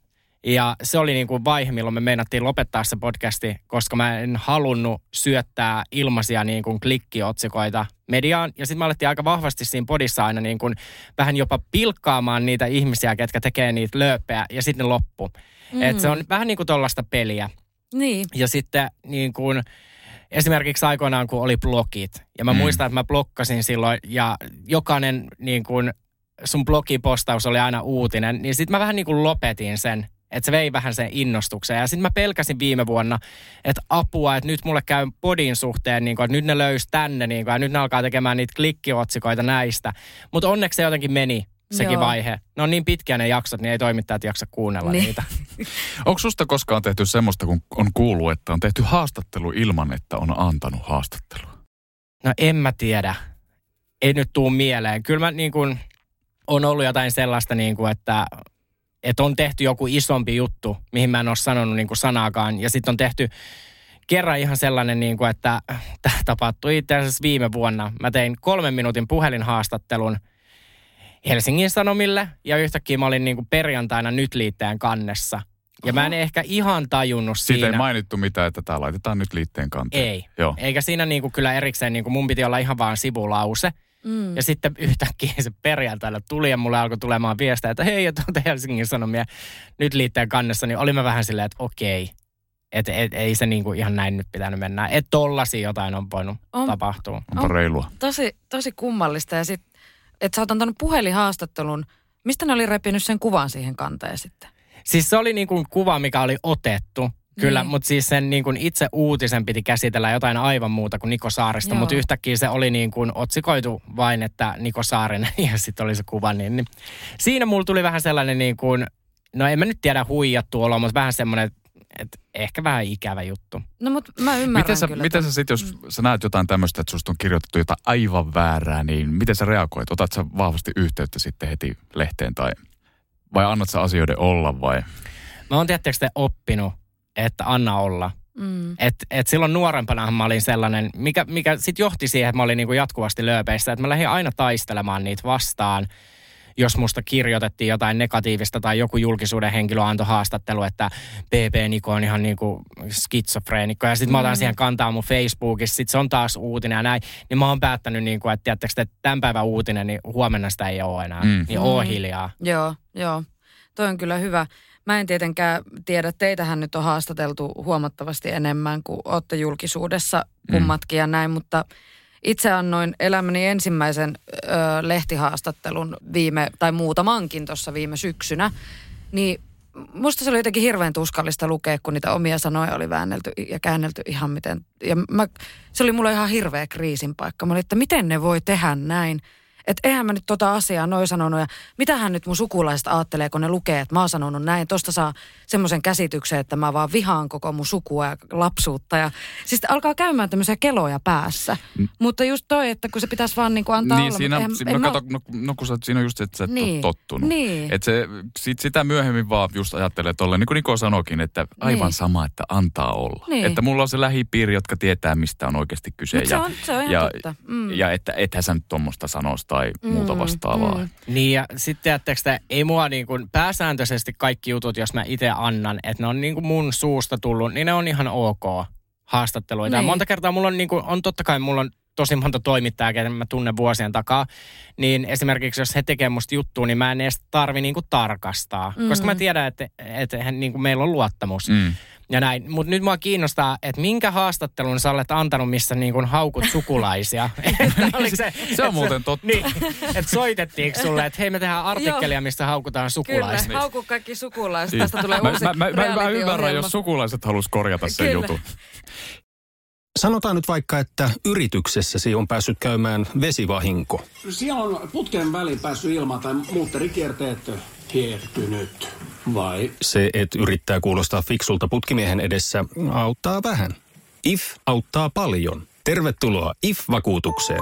ja se oli niin kuin vaihe, milloin me meinattiin lopettaa se podcasti, koska mä en halunnut syöttää ilmaisia niin kuin klikkiotsikoita mediaan. Ja sitten me alettiin aika vahvasti siinä podissa aina niin kuin vähän jopa pilkkaamaan niitä ihmisiä, ketkä tekee niitä lööppejä, ja sitten ne loppu. Mm. Et se on vähän niin kuin tollaista peliä. Niin. Ja sitten niin kuin... Esimerkiksi aikoinaan, kun oli blogit, ja mä mm. muistan, että mä blokkasin silloin, ja jokainen niin kuin sun blogipostaus oli aina uutinen, niin sitten mä vähän niin kuin lopetin sen. Että se vei vähän sen innostukseen. Ja sitten mä pelkäsin viime vuonna, että apua, että nyt mulle käy podin suhteen, niin kun, että nyt ne löysi tänne, niin kun, ja nyt ne alkaa tekemään niitä klikkiotsikoita näistä. Mutta onneksi se jotenkin meni, sekin Joo. vaihe. No niin pitkiä ne jaksot, niin ei toimittajat jaksa kuunnella niin. niitä. Onko susta koskaan tehty semmoista, kun on kuullut, että on tehty haastattelu ilman, että on antanut haastattelua? No en mä tiedä. Ei nyt tuu mieleen. Kyllä mä niin kun, on ollut jotain sellaista, niin kun, että... Että on tehty joku isompi juttu, mihin mä en ole sanonut niin kuin sanaakaan. Ja sitten on tehty kerran ihan sellainen, niin kuin, että tämä tapahtui itse asiassa viime vuonna. Mä tein kolmen minuutin puhelinhaastattelun Helsingin Sanomille. Ja yhtäkkiä mä olin niin kuin perjantaina Nyt-liitteen kannessa. Ja Oho. Mä en ehkä ihan tajunnut siitä siinä. Siitä ei mainittu mitään, että tää laitetaan Nyt-liitteen kanteen. Ei. Joo. Eikä siinä niin kuin kyllä erikseen, niin kuin mun piti olla ihan vaan sivulause. Mm. Ja sitten yhtäkkiä se perjantaina tuli ja mulle alkoi tulemaan viestejä, että hei, että on Helsingin Sanomia nyt liitteen kannessa, niin olin mä vähän silleen, että okei, että et, ei se niinku ihan näin nyt pitänyt mennä. Että tollasia jotain on voinut on, tapahtua. Onpa on reilua. Tosi, tosi kummallista. Ja sitten, että sä oot antanut puhelinhaastattelun, mistä ne oli repinyt sen kuvan siihen kanteen sitten? Siis se oli niinku kuva, mikä oli otettu. Kyllä, niin. Mutta siis sen niin kuin itse uutisen piti käsitellä jotain aivan muuta kuin Niko Saarista, mutta yhtäkkiä se oli niin kuin otsikoitu vain, että Niko Saarinen ja sitten oli se kuva. Niin, niin. Siinä mulla tuli vähän sellainen, niin kuin, no en mä nyt tiedä huijattu olo, mutta vähän semmoinen, että ehkä vähän ikävä juttu. No mutta mä ymmärrän miten sä, kyllä. Miten sä sitten, jos sä näet jotain tämmöistä, että susta on kirjoitettu jotain aivan väärää, niin miten sä reagoit? Otat sä vahvasti yhteyttä sitten heti lehteen tai vai annat sä asioiden olla vai? Mä oon tietysti te oppinut. Että anna olla. Mm. Että et silloin nuorempanahan mä olin sellainen, mikä, mikä sitten johti siihen, että mä olin niinku jatkuvasti lööpeissä. Että mä lähdin aina taistelemaan niitä vastaan. jos musta kirjoitettiin jotain negatiivista tai joku julkisuuden henkilö antoi haastattelu, että P P Niko on ihan niinku skitsofreenikko ja sit mä otan mm. siihen kantaa mun Facebookissa, sit se on taas uutinen ja näin, niin mä oon päättänyt niinku, että tiedättekö te tämän päivän uutinen, niin huomenna sitä ei oo enää, mm. niin oo hiljaa. Mm. Joo, joo. Toi on kyllä hyvä. Mä en tietenkään tiedä, teitähän nyt on haastateltu huomattavasti enemmän kuin ootte julkisuudessa kummatkin mm. ja näin, mutta itse annoin elämäni ensimmäisen ö, lehtihaastattelun viime, tai muutamankin tuossa viime syksynä, niin musta se oli jotenkin hirveän tuskallista lukea, kun niitä omia sanoja oli väännelty ja käännelty ihan miten. Ja mä, se oli mulle ihan hirveä kriisin paikka. Mä olin, että miten ne voi tehdä näin? Että eihän mä nyt tota asiaa noin sanonut ja mitähän nyt mun sukulaiset ajattelee, kun ne lukee, että mä oon sanonut näin. Tosta saa semmoisen käsityksen, että mä vaan vihaan koko mun sukua ja lapsuutta. Ja, siis alkaa käymään tämmöisiä keloja päässä. Mm. Mutta just toi, että kun se pitäisi vaan niin kuin antaa niin, olla. Siinä, eihän, siinä, no, mä... kato, no, no kun sä, siinä on just se, että sä et niin. ole tottunut. Niin. Että se, sit, sitä myöhemmin vaan just ajattelee tolleen, niin kuin Niko sanoikin, että aivan niin. sama, että antaa olla. Niin. Että mulla on se lähipiiri, jotka tietää, mistä on oikeasti kyse. Mut ja, se on, se on ja, totta. Mm. ja että ethän sä nyt tuommoista sanosta. Tai muuta vastaavaa. Mm, mm. Niin ja sitten tiedättekö sitä, ei mua niin kuin pääsääntöisesti kaikki jutut, jos mä itse annan, että ne on niin kuin mun suusta tullut, niin ne on ihan ok haastatteluita. Niin. Monta kertaa mulla on niin kuin, on totta kai mulla on tosi monta toimittajaa, kenen mä tunnen vuosien takaa, niin esimerkiksi jos he tekee musta juttua, niin mä en edes tarvi niin kuin tarkastaa, mm. koska mä tiedän, että, että niin kuin meillä on luottamus. Mm. Ja näin, mutta nyt mua kiinnostaa, että minkä haastattelun sä olet antanut, missä niin kuin haukut sukulaisia. se, se on muuten totta. Niin, että soitettiinko sulle, että hei me tehdään artikkelia, mistä haukutaan sukulaisia. Kyllä, hauku kaikki sukulaiset, tästä tulee uusi mä, mä, mä, mä ymmärrän, jos sukulaiset haluaisi korjata sen Kyllä. jutun. Sanotaan nyt vaikka, että yrityksessäsi on päässyt käymään vesivahinko. Siellä on putken väliin päässyt ilma tai muutterikierteet hiertynyt, vai? Se, että yrittää kuulostaa fiksulta putkimiehen edessä, auttaa vähän. If auttaa paljon. Tervetuloa If-vakuutukseen.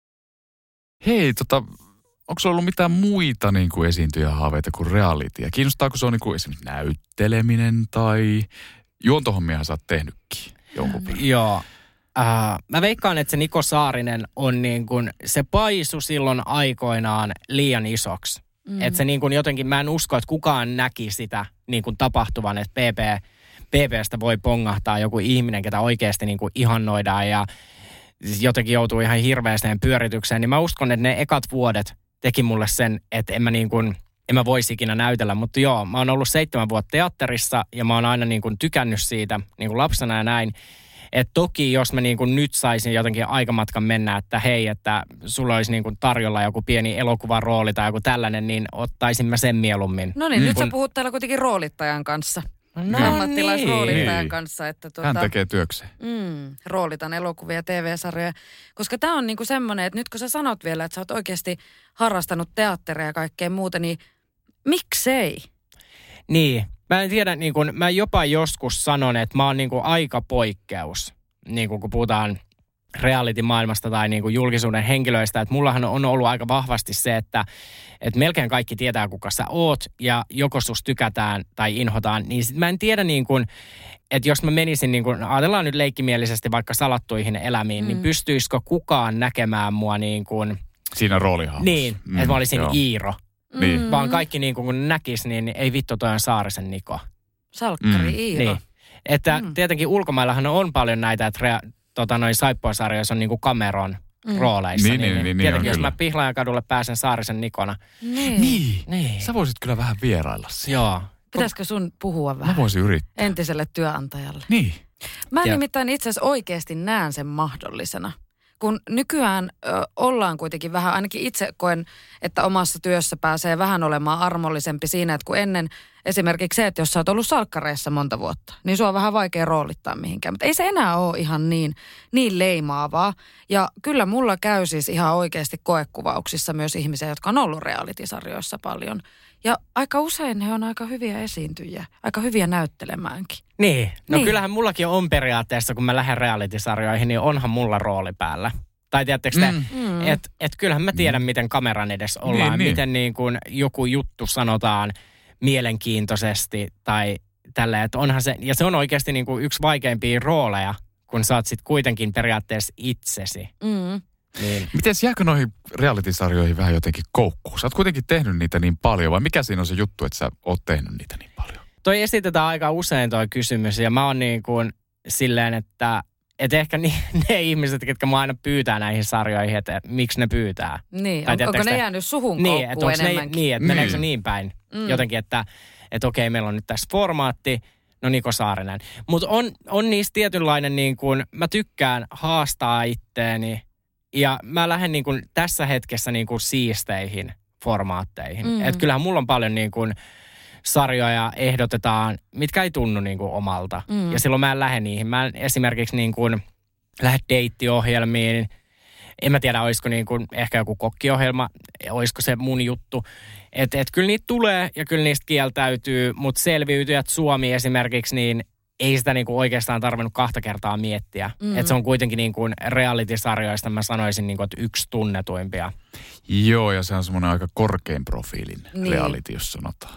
Hei, tota, onko se ollut mitään muita niin kuin esiintyjähaaveita kuin realitya? Kiinnostaako se on niin kuin esimerkiksi näytteleminen tai juontohommiahan sä oot tehnytkin jonkun verran? Joo. Äh, mä veikkaan, että se Niko Saarinen on niin kuin, se paisu silloin aikoinaan liian isoksi. Mm. Että se niin kuin jotenkin, mä en usko, että kukaan näki sitä niin kuin tapahtuvan, että P P, P P:stä voi pongahtaa joku ihminen, ketä oikeasti niin kuin ihannoidaan ja jotenkin joutuu ihan hirveäseen pyöritykseen, niin mä uskon, että ne ekat vuodet teki mulle sen, että en mä, niin kuin, en mä voisi ikinä näytellä. Mutta joo, mä oon ollut seitsemän vuotta teatterissa ja mä oon aina niin kuin tykännyt siitä niin kuin lapsena ja näin. Että toki jos mä niin kuin nyt saisin jotenkin aikamatkan mennä, että hei, että sulla olisi niin kuin tarjolla joku pieni elokuvarooli tai joku tällainen, niin ottaisin mä sen mieluummin. No niin, mm. nyt kun... sä puhut täällä kuitenkin roolittajan kanssa. No ammattilaisroolittajan niin. kanssa. Että tuota, hän tekee työkseen. Mm, roolitan elokuvia ja T V-sarjoja. Koska tämä on niinku semmoinen, että nyt kun sä sanot vielä, että sä oot oikeasti harrastanut teatteria ja kaikkea muuta, niin miksei? Niin. Mä en tiedä, niin kun, mä jopa joskus sanon, että mä oon niin kun aika poikkeus, niin kun, kun puhutaan reality-maailmasta tai niin kuin julkisuuden henkilöistä, että mullahan on ollut aika vahvasti se, että, että melkein kaikki tietää, kuka sä oot ja joko sus tykätään tai inhotaan, niin sit mä en tiedä niin kuin, että jos mä menisin niin kuin, ajatellaan nyt leikkimielisesti vaikka Salattuihin elämiin, mm. niin pystyisikö kukaan näkemään mua niin kuin... Siinä roolihaavassa. Niin, mm, että mä olisin joo. Iiro. Mm. Vaan kaikki niin kuin kun näkis, niin ei vittu toi on Saarisen Niko. Salkkari mm. Iiro. Niin. Että mm. tietenkin ulkomaillahan on paljon näitä, että rea- Tota noin saippuasarjoissa on niinku kameron mm. rooleissa. Niin, niin, niin, niin, tietenkin niin jos kyllä. mä Pihlaajakadulle pääsen Saarisen Nikona. Niin. niin. niin. Sä voisit kyllä vähän vierailla siellä. Joo. Pitäisikö sun puhua vähän? Mä voisin yrittää. Entiselle työnantajalle. Niin. Mä ja. nimittäin itse asiassa oikeasti näen sen mahdollisena. kun nykyään ö, ollaan kuitenkin vähän, ainakin itse koen, että omassa työssä pääsee vähän olemaan armollisempi siinä, että kun ennen esimerkiksi se, että jos sä oot ollut salkkareissa monta vuotta, niin sua on vähän vaikea roolittaa mihinkään. Mutta ei se enää ole ihan niin, niin leimaavaa. Ja kyllä mulla käy siis ihan oikeasti koekuvauksissa myös ihmisiä, jotka on ollut reality-sarjoissa paljon. Ja aika usein he on aika hyviä esiintyjiä, aika hyviä näyttelemäänkin. Niin, no niin. Kyllähän mullakin on periaatteessa, kun mä lähden reality-sarjoihin, niin onhan mulla rooli päällä. Tai tiedättekö te, mm. että et kyllähän mä tiedän, mm. miten kameran edes ollaan, niin, niin. miten niin kun joku juttu sanotaan mielenkiintoisesti tai tällä, että onhan se, ja se on oikeasti niin kuin yksi vaikeimpia rooleja, kun sä oot sit kuitenkin periaatteessa itsesi. Mm. Niin. Mites jääkö noihin reality-sarjoihin vähän jotenkin koukkuun? Sä oot kuitenkin tehnyt niitä niin paljon, vai mikä siinä on se juttu, että sä oot tehnyt niitä niin paljon? Toi esitetään aika usein toi kysymys, ja mä oon niin kuin silleen, että et ehkä ni, ne ihmiset, ketkä mä aina pyytää näihin sarjoihin, että miksi ne pyytää. Niin, on, onko ne jäänyt suhun niin, koukkuun enemmänkin? Ne, niin, että mm. meneekö se niin päin? Mm. Jotenkin, että et okei, meillä on nyt tässä formaatti, no Niko Saarinen. Mutta on, on niissä tietynlainen, niin kuin, mä tykkään haastaa itteeni, ja mä lähden niin kuin tässä hetkessä niin kuin siisteihin formaatteihin. Mm. Että kyllähän mulla on paljon niin kuin sarjoja ehdotetaan, mitkä ei tunnu niin kuin omalta. Mm. Ja silloin mä en lähde niihin. Mä en esimerkiksi niin kuin lähde deittiohjelmiin. En mä tiedä, olisiko niin kuin ehkä joku kokkiohjelma, olisiko se mun juttu. Että et kyllä niitä tulee ja kyllä niistä kieltäytyy, mutta Selviytyjät Suomi esimerkiksi, niin ei sitä niinku oikeastaan tarvinnut kahta kertaa miettiä. Mm. Että se on kuitenkin niinku reality-sarjoista, mä sanoisin, niinku, että yksi tunnetuimpia. Joo, ja se on semmoinen aika korkein profiilin niin. reality, jos sanotaan.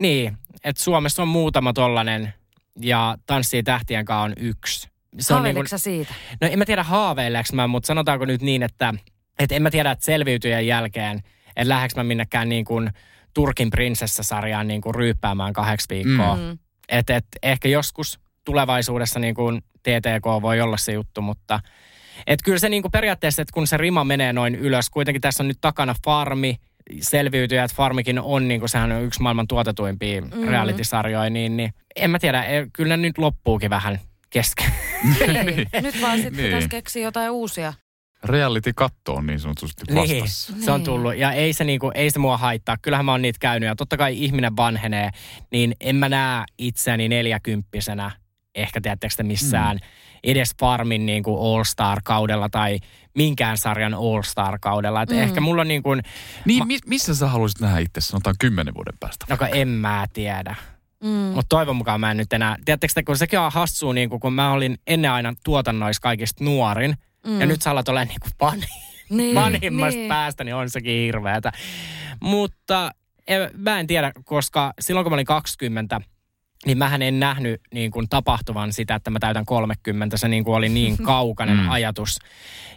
Niin, että Suomessa on muutama tollainen, ja Tanssii tähtien kanssa on yksi. Haaveileeko niinku, sä siitä? No en mä tiedä haaveileeko mä, mutta sanotaanko nyt niin, että et en mä tiedä, että Selviytyjän jälkeen, että lähdekö mä minnekään niin kuin Turkin prinsessasarjaan niin kuin ryyppäämään kahdeksi viikkoa. Mm. Että et, ehkä joskus tulevaisuudessa niin kuin T T K voi olla se juttu, mutta et kyllä se niin kuin periaatteessa, että kun se rima menee noin ylös, kuitenkin tässä on nyt takana Farmi, Selviytyjät, Farmikin on, niin kuin sehän on yksi maailman tuotetuimpia mm. reality-sarjoja, niin, niin en mä tiedä, kyllä ne nyt loppuukin vähän kesken. Niin. Nyt vaan sitten niin. pitäisi keksiä jotain uusia. Reality-katto on niin sanotusti vastassa. Niin, se on tullut ja ei se, niinku, ei se mua haittaa. Kyllähän mä oon niitä käynyt ja totta kai ihminen vanhenee, niin en mä näe itseäni neljäkymppisenä, ehkä tiedättekö te missään, mm. edes Farmin niinku All-Star-kaudella tai minkään sarjan All-Star-kaudella. Et mm. ehkä mulla on niin kuin... Niin, ma- missä sä haluaisit nähdä itse, sanotaan kymmenen vuoden päästä? Joka en mä tiedä. Mm. Mutta toivon mukaan mä en nyt enää... Tiedättekö te, kun sekin on hassua, niinku, kun mä olin ennen aina tuotannoissa kaikista nuorin, Mm. ja nyt sä alat olla niin kuin vanhin, niin, vanhimmasta niin. päästä, niin on sekin hirveätä. Mutta en, mä en tiedä, koska silloin kun mä olin kaksikymmentä, niin mähän en nähnyt niin kuin tapahtuvan sitä, että mä täytän kolmekymmentä. Se niin kuin oli niin kaukainen mm. ajatus.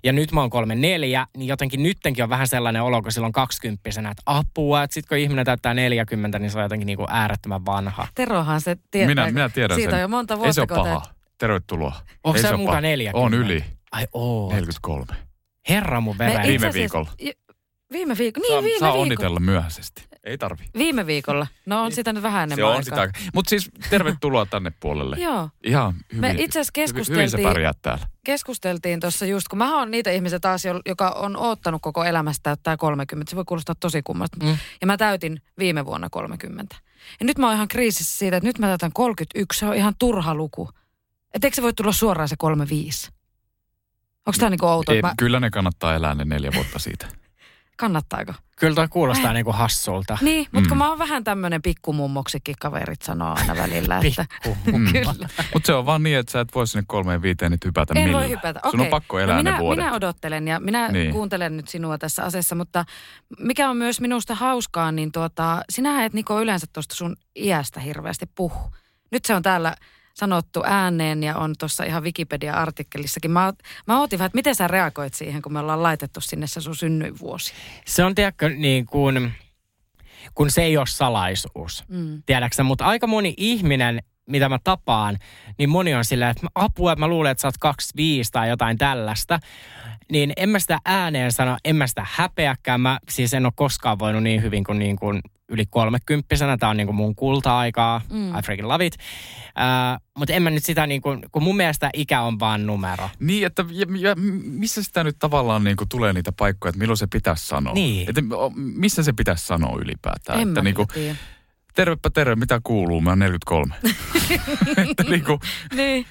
Ja nyt mä oon kolmekymmentäneljä, niin jotenkin nyttenkin on vähän sellainen olo, kun silloin kaksikymppisenä, että apua. Että sit kun ihminen täyttää neljäkymmentä, niin se on jotenkin niin kuin äärettömän vanha. Terohan se tietää. Minä, minä tiedän siitä sen. On jo monta vuotta. Ei se ole paha. Tervetuloa. Onko se mukaan neljäkymmentä? On yli. Ai oot. neljäkymmentäkolme. Herra mun verran. Viime viikolla. Siis, viime viikolla. Niin, viime viikolla. Saa onnitella myöhäisesti. Ei tarvi. Viime viikolla. No on sitä nyt vähän enemmän aikaa. Se on aikaa. Sitä. Mutta siis tervetuloa tänne puolelle. Joo. Ihan hyvin. Me itse asiassa keskusteltiin. Hyvin sä pärjäät täällä. Keskusteltiin tuossa just, kun mä oon niitä ihmisiä taas, joka on oottanut koko elämästä täyttää kolmekymmentä. Se voi kuulostaa tosi kummasta. Mm. Ja mä täytin viime vuonna kolmekymmentä. Ja nyt mä oon ihan kriisissä siitä, että nyt mä täytän kolmekymmentäyksi. Se on ihan turha luku. Et eikö se voi tulla suoraan se kolmekymmentäviisi? Onko tämä niinku outo? Ei, mä... Kyllä ne kannattaa elää ne neljä vuotta siitä. Kannattaako? Kyllä toi kuulostaa eh. niinku hassulta. Niin, mutta mm. kun mä oon vähän tämmönen pikkumummoksikin, kaverit sanoo aina välillä, että... Pikkumummo. Mutta se on vaan niin, että sä et voi sinne kolmeen viiteen nyt hypätä en millään. En voi hypätä, okei. Okay. Sun on pakko elää no minä, ne vuodet. Minä odottelen ja minä niin. kuuntelen nyt sinua tässä asiassa, mutta mikä on myös minusta hauskaa, niin tuota, sinähän et Niko yleensä tuosta sun iästä hirveästi puhu. Nyt se on täällä... sanottu ääneen ja on tuossa ihan Wikipedia-artikkelissakin. Mä, mä ootin vähän, että miten sä reagoit siihen, kun me ollaan laitettu sinne se sun synnyinvuosi? Se on, tiedätkö, niin kuin, kun se ei ole salaisuus, mm. tiedäksä, mutta aika moni ihminen, mitä mä tapaan, niin moni on silleen, että apua, mä luulen, että sä oot kaksikymmentäviisi tai jotain tällaista. Niin en mä sitä ääneen sano, en mä sitä häpeäkään. Mä siis en ole koskaan voinut niin hyvin kuin, niin kuin yli kolmekymppisenä. Tää on niin kuin mun kulta-aikaa. Mm. I freaking love it. Äh, mutta en mä nyt sitä niin kuin, kun mun mielestä ikä on vaan numero. Niin, että ja, ja missä sitä nyt tavallaan niin kuin tulee niitä paikkoja, että milloin se pitäisi sanoa? Niin. Että missä se pitäisi sanoa ylipäätään? En että mä niin kuin, tiedä. Tervepä terve, mitä kuuluu? Mä oon neljäkymmentäkolme. Että niin kuin... Niin.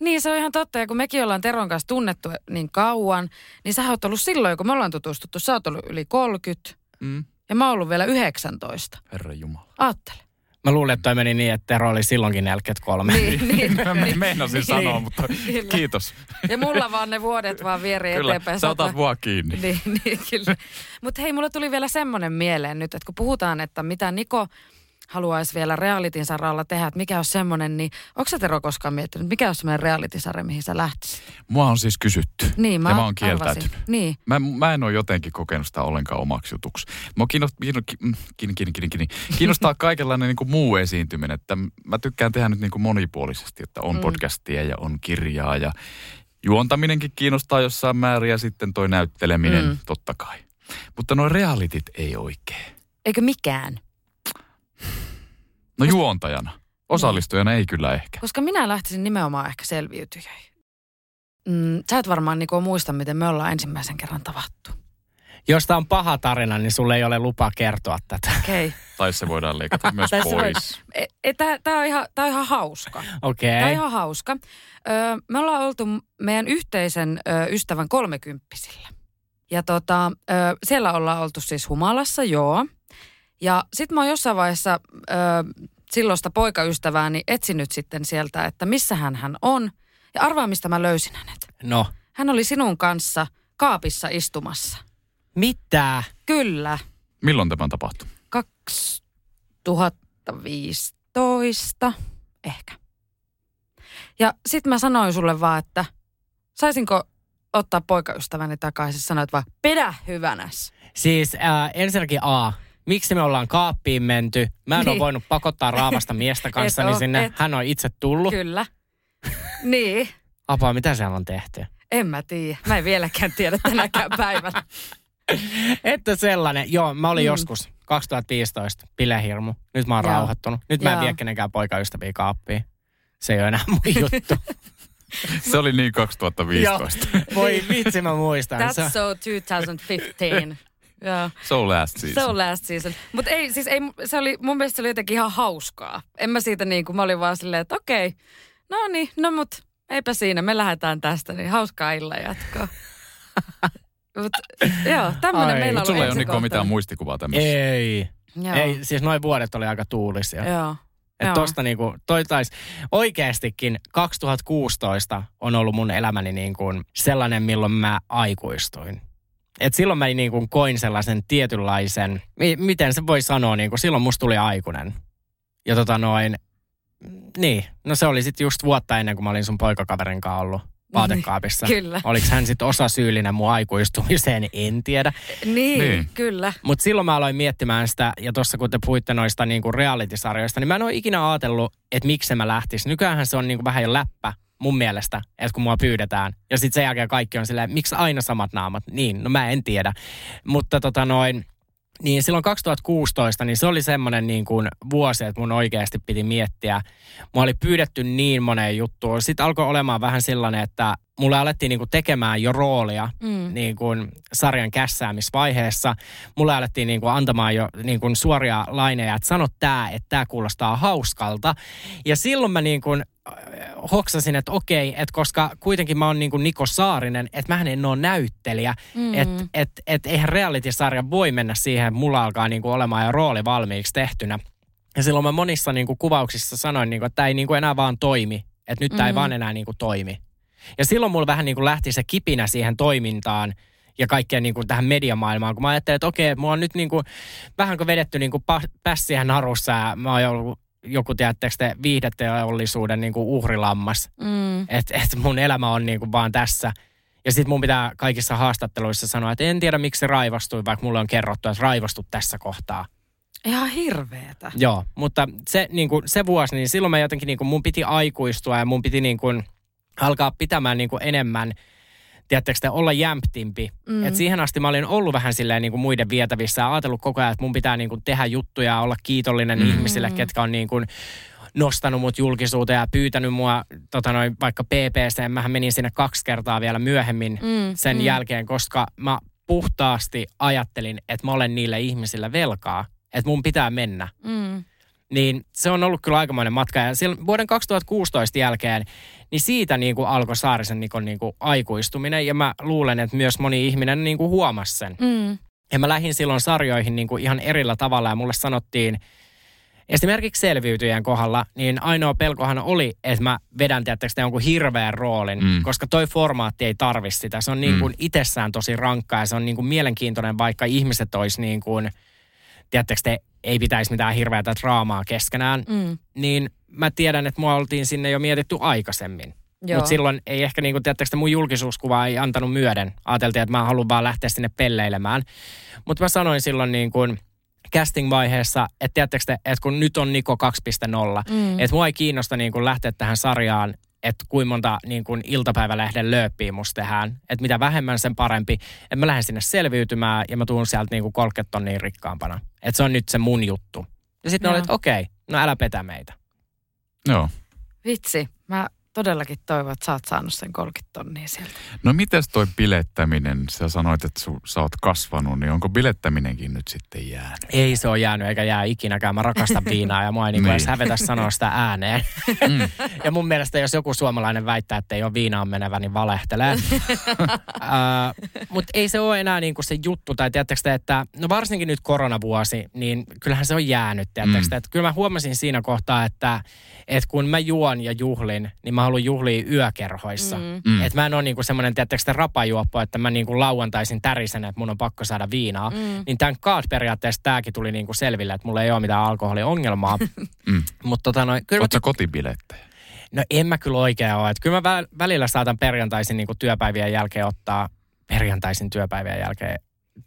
Niin, se on ihan totta. Ja kun mekin ollaan Teron kanssa tunnettu niin kauan, niin sä oot ollut silloin, kun me ollaan tutustuttu, sä oot ollut yli kolmekymmentä mm. ja mä oon ollut vielä yhdeksäntoista. Herranjumala. Aattele. Mä luulen, että toi meni niin, että Tero oli silloinkin neljäkymmentäkolme. Niin, niin. Mä meinasin niin, sanoa, mutta kyllä. Kiitos. Ja mulla vaan ne vuodet vaan vieri kyllä, eteenpäin. Kyllä, sä otat mua kiinni. Niin, niin kyllä. Mutta hei, mulla tuli vielä semmoinen mieleen nyt, että kun puhutaan, että mitä Niko... haluaisi vielä realitin saralla tehdä, että mikä on semmoinen, niin onko sä Tero koskaan miettinyt, mikä on semmoinen realitisarja, mihin sä lähtisit? Mua on siis kysytty niin, mä ja mä oon kieltäytynyt. Niin. Mä, mä en ole jotenkin kokenut sitä ollenkaan omaksi jutuksi. Mua kiinnostaa, kiinnostaa, kiinnostaa kaikenlainen niin kuin muu esiintyminen, että mä tykkään tehdä nyt niin kuin monipuolisesti, että on mm. podcastia ja on kirjaa ja juontaminenkin kiinnostaa jossain määrin ja sitten toi näytteleminen mm. totta kai. Mutta nuo realitit ei oikein. Eikö mikään? No juontajana. Osallistujana ei kyllä ehkä. Koska minä lähtisin nimenomaan ehkä selviytyjäin. Mm, sä et varmaan Niko muista, miten me ollaan ensimmäisen kerran tavattu. Jos tää on paha tarina, niin sulle ei ole lupa kertoa tätä. Okei. Okay. Tai se voidaan leikata myös pois. E, e, tää, tää, on ihan, tää on ihan hauska. Okei. Okay. Tää on ihan hauska. Ö, me ollaan oltu meidän yhteisen ö, ystävän kolmekymppisillä. Ja tota, ö, siellä ollaan oltu siis humalassa, joo. Ja sit mä oon jossain vaiheessa ö, silloista poikaystävääni etsinyt sitten sieltä, että missähän hän on. Ja arvaa, mistä mä löysin hänet. No. Hän oli sinun kanssa kaapissa istumassa. Mitä? Kyllä. Milloin tämä tapahtui? kaksituhattaviisitoista ehkä. Ja sit mä sanoin sulle vaan, että saisinko ottaa poikaystäväni takaisin. Sanoit vaan, pidä hyvänäs. Siis äh, ensinnäkin A. Miksi me ollaan kaappiin menty? Mä en niin. ole voinut pakottaa raavasta miestä kanssani oo, sinne. Et. Hän on itse tullut. Kyllä. Niin. Apaa, mitä siellä on tehty? En mä tiedä. Mä en vieläkään tiedä tänäkään päivänä. Että sellainen. Joo, mä olin mm. joskus kaksituhattaviisitoista. Pilehirmu. Nyt mä oon Joo. rauhoittunut. Nyt Joo. mä en vie kenenkään poikaystäviä kaappiin. Se ei ole enää mun juttu. Se oli niin kaksituhattaviisitoista. Joo. Voi vitsi, mä muistan. That's so kaksituhattaviisitoista. Yeah. So last season. So last season. Mutta ei, siis ei, se oli, mun mielestä se oli jotenkin ihan hauskaa. En mä siitä niin kuin, mä olin vaan silleen, että okei, okay, no niin, no mut, eipä siinä, me lähdetään tästä, niin hauskaa illan jatkoa. Mut joo, tämmönen meillä on. Sulla ei ole Niko mitään muistikuvaa tämmöistä. Ei, joo. ei, siis noi vuodet oli aika tuulisia. Joo. Että tosta niinku, toi tais, oikeastikin kaksituhattakuusitoista on ollut mun elämäni niin kuin sellainen, milloin mä aikuistuin. Et silloin mä niin kuin koin sellaisen tietynlaisen, miten se voi sanoa, niin kuin silloin musta tuli aikuinen. Ja tota noin, niin, no se oli sitten just vuotta ennen kuin mä olin sun poikakaverin kanssa ollut vaatekaapissa. Kyllä. Oliko hän sitten osasyyllinen mun aikuistumiseen, en tiedä. Niin, niin. Kyllä. Mutta silloin mä aloin miettimään sitä, ja tuossa kun te puhuitte noista niin kuin reality-sarjoista, niin mä en ole ikinä ajatellut, että miksi mä lähtisin. Nykyäänhän se on niin kuin vähän jo läppä. Mun mielestä, että kun mua pyydetään. Ja sitten sen jälkeen kaikki on silleen, miksi aina samat naamat? Niin, no mä en tiedä. Mutta tota noin, niin silloin kaksituhattakuusitoista, niin se oli semmoinen niin kuin vuosi, että mun oikeasti piti miettiä. Mua oli pyydetty niin moneen juttuun. Sitten alkoi olemaan vähän sellainen, että mulle alettiin niin kuin tekemään jo roolia mm. niin kuin sarjan kässäämisvaiheessa. Mulle alettiin niin kuin antamaan jo niin kuin suoria laineja, että sano tää, että tää kuulostaa hauskalta. Ja silloin mä niin kuin hoksasin, että okei, että koska kuitenkin mä oon niin kuin Niko Saarinen, että mähän en ole näyttelijä, mm. että et, et eihän reality-sarja voi mennä siihen, että mulla alkaa niin kuin olemaan jo rooli valmiiksi tehtynä. Ja silloin mä monissa niin kuin kuvauksissa sanoin, niin kuin, että tämä ei niin kuin enää vaan toimi, että nyt tämä mm. ei vaan enää niin kuin toimi. Ja silloin mulla vähän niin kuin lähti se kipinä siihen toimintaan ja kaikkeen niin kuin tähän mediamaailmaan, kun mä ajattelin, että okei, mulla on nyt niin kuin vähän kuin vedetty niin kuin pässiä narussa ja mä oon ollut joku, tiedättekö te, viihdeteollisuuden niin kuin uhrilammas. Mm. Että et mun elämä on niin kuin vaan tässä. Ja sit mun pitää kaikissa haastatteluissa sanoa, että en tiedä miksi se raivastui, vaikka mulle on kerrottu, että raivastu tässä kohtaa. Ihan hirveetä. Joo, mutta se, niin kuin, se vuosi, niin silloin mä jotenkin niin kuin, mun piti aikuistua ja mun piti niin kuin, alkaa pitämään niin kuin, enemmän, tiedättekö te, olla jämptimpi. Mm. Et siihen asti mä olin ollut vähän silleen niin kuin, muiden vietävissä ja ajatellut koko ajan, että mun pitää niin kuin, tehdä juttuja ja olla kiitollinen mm. ihmisille, ketkä on niin kuin, nostanut mut julkisuuteen ja pyytänyt mua tota noin, vaikka P P C. Mähän menin sinne kaksi kertaa vielä myöhemmin mm. sen mm. jälkeen, koska mä puhtaasti ajattelin, että mä olen niille ihmisille velkaa. Että mun pitää mennä. Mm. Niin se on ollut kyllä aikamoinen matka. Ja silloin, vuoden kaksituhattakuusitoista jälkeen, niin siitä niin kuin alkoi Saarisen Nikon niin kuin aikuistuminen. Ja mä luulen, että myös moni ihminen niin kuin huomasi sen. Mm. Ja mä lähdin silloin sarjoihin niin kuin ihan erillä tavalla. Ja mulle sanottiin, esimerkiksi Selviytyjien kohdalla, niin ainoa pelkohan oli, että mä vedän, tiedättekö, jonkun hirveän roolin. Mm. Koska toi formaatti ei tarvi sitä. Se on niin kuin mm. itsessään tosi rankkaa ja se on niin kuin mielenkiintoinen, vaikka ihmiset olisi niin kuin... Tiedättekö te, ei pitäisi mitään hirveätä draamaa keskenään, mm. niin mä tiedän, että mua oltiin sinne jo mietitty aikaisemmin. Mutta silloin ei ehkä, niin kun, tiedättekö te, mun julkisuuskuva ei antanut myöden. Ajateltiin, että mä haluan vaan lähteä sinne pelleilemään. Mutta mä sanoin silloin niin kun casting-vaiheessa, että tiedättekö te, että kun nyt on Niko kaksi piste nolla, mm. että mua ei kiinnosta niin kun lähteä tähän sarjaan, että kuinka monta niin kun iltapäivälehden lööppiä musta tehdään. Että mitä vähemmän sen parempi. Että mä lähden sinne selviytymään ja mä tuun sieltä niin kolmekymmentä tonnia rikkaampana. Että se on nyt se mun juttu. Ja sitten no. olet okei, okay, no älä petä meitä. Joo. Vitsi, mä todellakin toivon, että sä oot saanut sen kolmekymmentä tonnia sieltä. No mites toi bilettäminen? Sä sanoit, että su, sä oot kasvanut, niin onko bilettäminenkin nyt sitten jäänyt? Ei se ole jäänyt eikä jää ikinäkään. Mä rakastan viinaa ja mua ei niin edes hävetä sanoa sitä ääneen. Mm. Ja mun mielestä jos joku suomalainen väittää, että ei ole viinaan menevä, niin valehtelee. uh, Mutta ei se ole enää niin kuin se juttu. Tai tiedättekö te, että no varsinkin nyt koronavuosi, niin kyllähän se on jäänyt. Tiedättekö te, että kyllä mä huomasin siinä kohtaa, että, että kun mä juon ja juhlin, niin mä haluan juhlia yökerhoissa. Mm. Että mä en ole niinku semmoinen, tiedättekö sitä rapajuoppo, että mä niinku lauantaisin tärisen, että mun on pakko saada viinaa. Mm. Niin tämän kaat periaatteessa tämäkin tuli niinku selville, että mulla ei ole mitään alkoholiongelmaa. Mm. Mut tota noin... Ootko kotibilettejä? No en mä kyllä oikein ole. Et kyllä mä välillä saatan perjantaisin niinku työpäivien jälkeen ottaa, perjantaisin työpäivien jälkeen,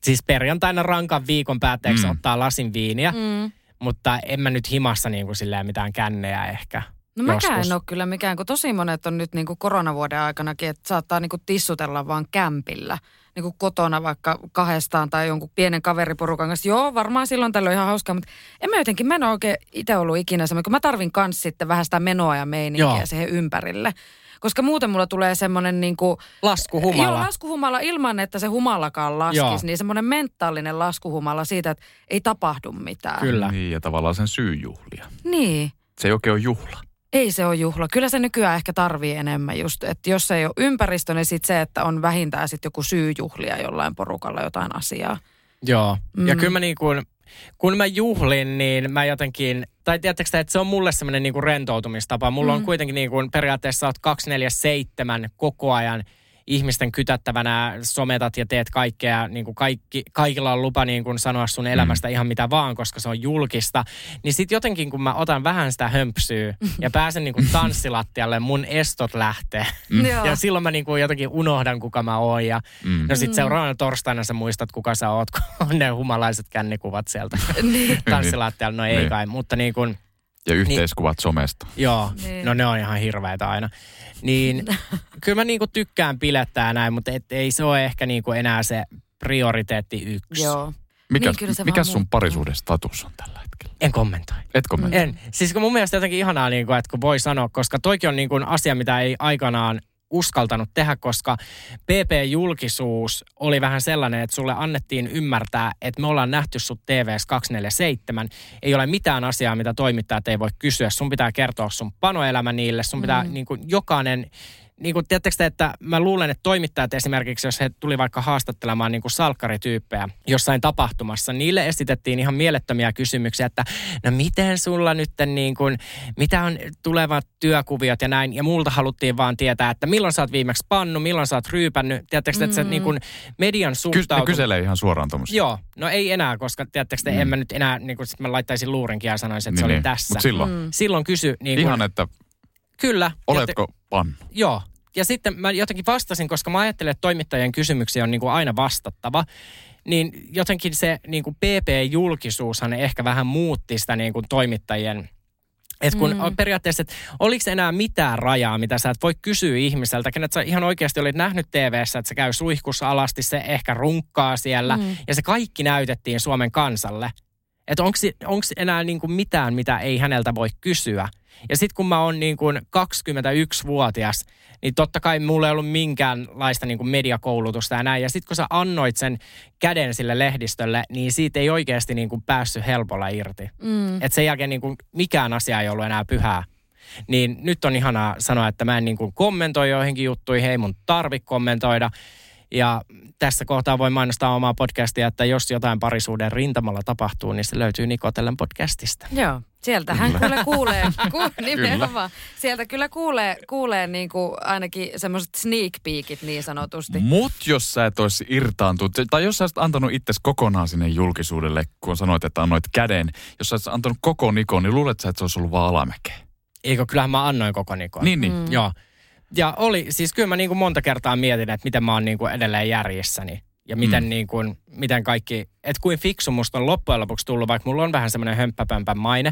siis perjantaina rankan viikon päätteeksi mm. ottaa lasin viiniä. Mm. Mutta en mä nyt himassa niinku silleen mitään kännejä ehkä. No mäkään en ole kyllä mikään, kun tosi monet on nyt niin kuin koronavuoden aikanakin, että saattaa niin kuin tissutella vaan kämpillä. Niin kuin kotona vaikka kahdestaan tai jonkun pienen kaveriporukan kanssa. Joo, varmaan silloin tällöin ihan hauskaa, mutta en mä jotenkin, mä en ole oikein itse ollut ikinä semmoinen, kun mä tarvin kanssa sitten vähän sitä menoa ja meininkiä Joo. siihen ympärille. Koska muuten mulla tulee semmoinen niin kuin... Laskuhumala. Joo, laskuhumala ilman, että se humalakaan laskisi. Joo. Niin semmoinen mentaalinen laskuhumala siitä, että ei tapahdu mitään. Kyllä. Niin, ja tavallaan sen syyjuhlia. Niin. Se ei oikein ole juhla. Ei se ole juhla. Kyllä se nykyään ehkä tarvii enemmän just, että jos se ei ole ympäristö, niin sitten se, että on vähintään sitten joku syy juhlia jollain porukalla jotain asiaa. Joo. Mm. Ja kyllä mä niin kuin, kun mä juhlin, niin mä jotenkin, tai tiedättekö sitä, että se on mulle semmoinen niin kuin rentoutumistapa. Mulla mm. on kuitenkin niin kuin periaatteessa oot kaksikymmentäneljä seitsemän koko ajan ihmisten kytättävänä, sometat ja teet kaikkea, niin kuin kaikki, kaikilla on lupa niin kuin sanoa sun elämästä mm. ihan mitä vaan, koska se on julkista. Niin sit jotenkin, kun mä otan vähän sitä hömpsyä ja pääsen niin kuin tanssilattialle, mun estot lähtee. Mm. Ja silloin mä niin kuin jotenkin unohdan, kuka mä oon. Ja mm. no sit seuraavana torstaina sä muistat, kuka sä oot, kun on ne humalaiset kännikuvat sieltä tanssilattialla. No ei niin. kai, mutta niin kuin... Ja yhteiskuvat niin, somesta. Joo, niin. no ne on ihan hirveitä aina. Niin, kyllä mä niinku tykkään bilettää näin, mutta et, ei se ole ehkä niinku enää se prioriteetti yksi. Joo. Mikä, niin, mikä sun parisuhdestatus on tällä hetkellä? En kommentoi. Et kommentoi? En. Siis mun mielestä jotenkin ihanaa, niinku, että kun voi sanoa, koska toikin on niinku asia, mitä ei aikanaan uskaltanut tehdä, koska P P-julkisuus oli vähän sellainen, että sulle annettiin ymmärtää, että me ollaan nähty sut T V:ssä kaksikymmentäneljä seitsemän. Ei ole mitään asiaa, mitä toimittajat ei voi kysyä. Sun pitää kertoa sun panoelämä niille. Sun pitää mm. niin kuin jokainen... Niin kuin tiedättekö te, että mä luulen, että toimittajat esimerkiksi, jos he tuli vaikka haastattelemaan niin kuin salkkarityyppejä jossain tapahtumassa, niille esitettiin ihan mielettömiä kysymyksiä, että no miten sulla nyt niin kuin, mitä on tulevat työkuviot ja näin, ja multa haluttiin vaan tietää, että milloin sä oot viimeksi pannu, milloin sä oot ryypännyt, tiedättekö te, että se niin kuin median suhtautuu. Ky- kyselee ihan suoraan tuommoista. Joo, no ei enää, koska tiedättekö te, mm. en mä nyt enää, niin kuin sit mä laittaisin luurinkin ja sanoisin, että niin, se oli tässä. Mut silloin. Mm. Silloin kysy. Niin ihan, että... Kyllä. Oletko pannu? Joo. Ja sitten mä jotenkin vastasin, koska mä ajattelin, että toimittajien kysymyksiä on niin kuin aina vastattava. niin jotenkin se niin kuin P P-julkisuushan ehkä vähän muutti sitä niin kuin toimittajien... Että kun mm. periaatteessa, että oliko enää mitään rajaa, mitä sä et voi kysyä ihmiseltä, että sä ihan oikeasti olit nähnyt T V:ssä, että se käy suihkussa alasti, se ehkä runkkaa siellä. Mm. Ja se kaikki näytettiin Suomen kansalle. Että onko enää niin kuin mitään, mitä ei häneltä voi kysyä. Ja sitten kun mä oon niin kuin kaksikymmentäyksivuotias, niin totta kai mulla ei ollut minkäänlaista niin kuin mediakoulutusta ja näin. Ja sitten kun sä annoit sen käden sille lehdistölle, niin siitä ei oikeasti niin kuin päässyt helpolla irti. Mm. Että sen jälkeen niin kuin mikään asia ei ollut enää pyhää. Niin nyt on ihanaa sanoa, että mä en niin kuin kommentoi joihinkin juttuihin, ei mun tarvi kommentoida. Ja tässä kohtaa voi mainostaa omaa podcastia, että jos jotain parisuuden rintamalla tapahtuu, niin se löytyy Nikotellen podcastista. Joo, sieltähän kyllä, kyllä kuulee, ku, nimenomaan. Kyllä. Sieltä kyllä kuulee, kuulee niin kuin ainakin semmoiset sneak peekit niin sanotusti. Mut jos sä et olisi irtaantunut, tai jos sä olisit antanut itsesi kokonaan sinne julkisuudelle, kun sanoit, että annoit käden, jos sä olisit antanut koko Nikon, niin luulet sä, että se olisi ollut vaan alamäkeä? Eikö, kyllähän mä annoin koko Nikon. Niin, niin. Mm. Joo. Ja oli, siis kyllä mä niin kuin monta kertaa mietin, että miten mä oon niin kuin edelleen järjessäni. Ja miten, mm. niin kuin, miten kaikki, että kuin fiksu musta on loppujen lopuksi tullut, vaikka mulla on vähän semmoinen hömppäpömpän maine.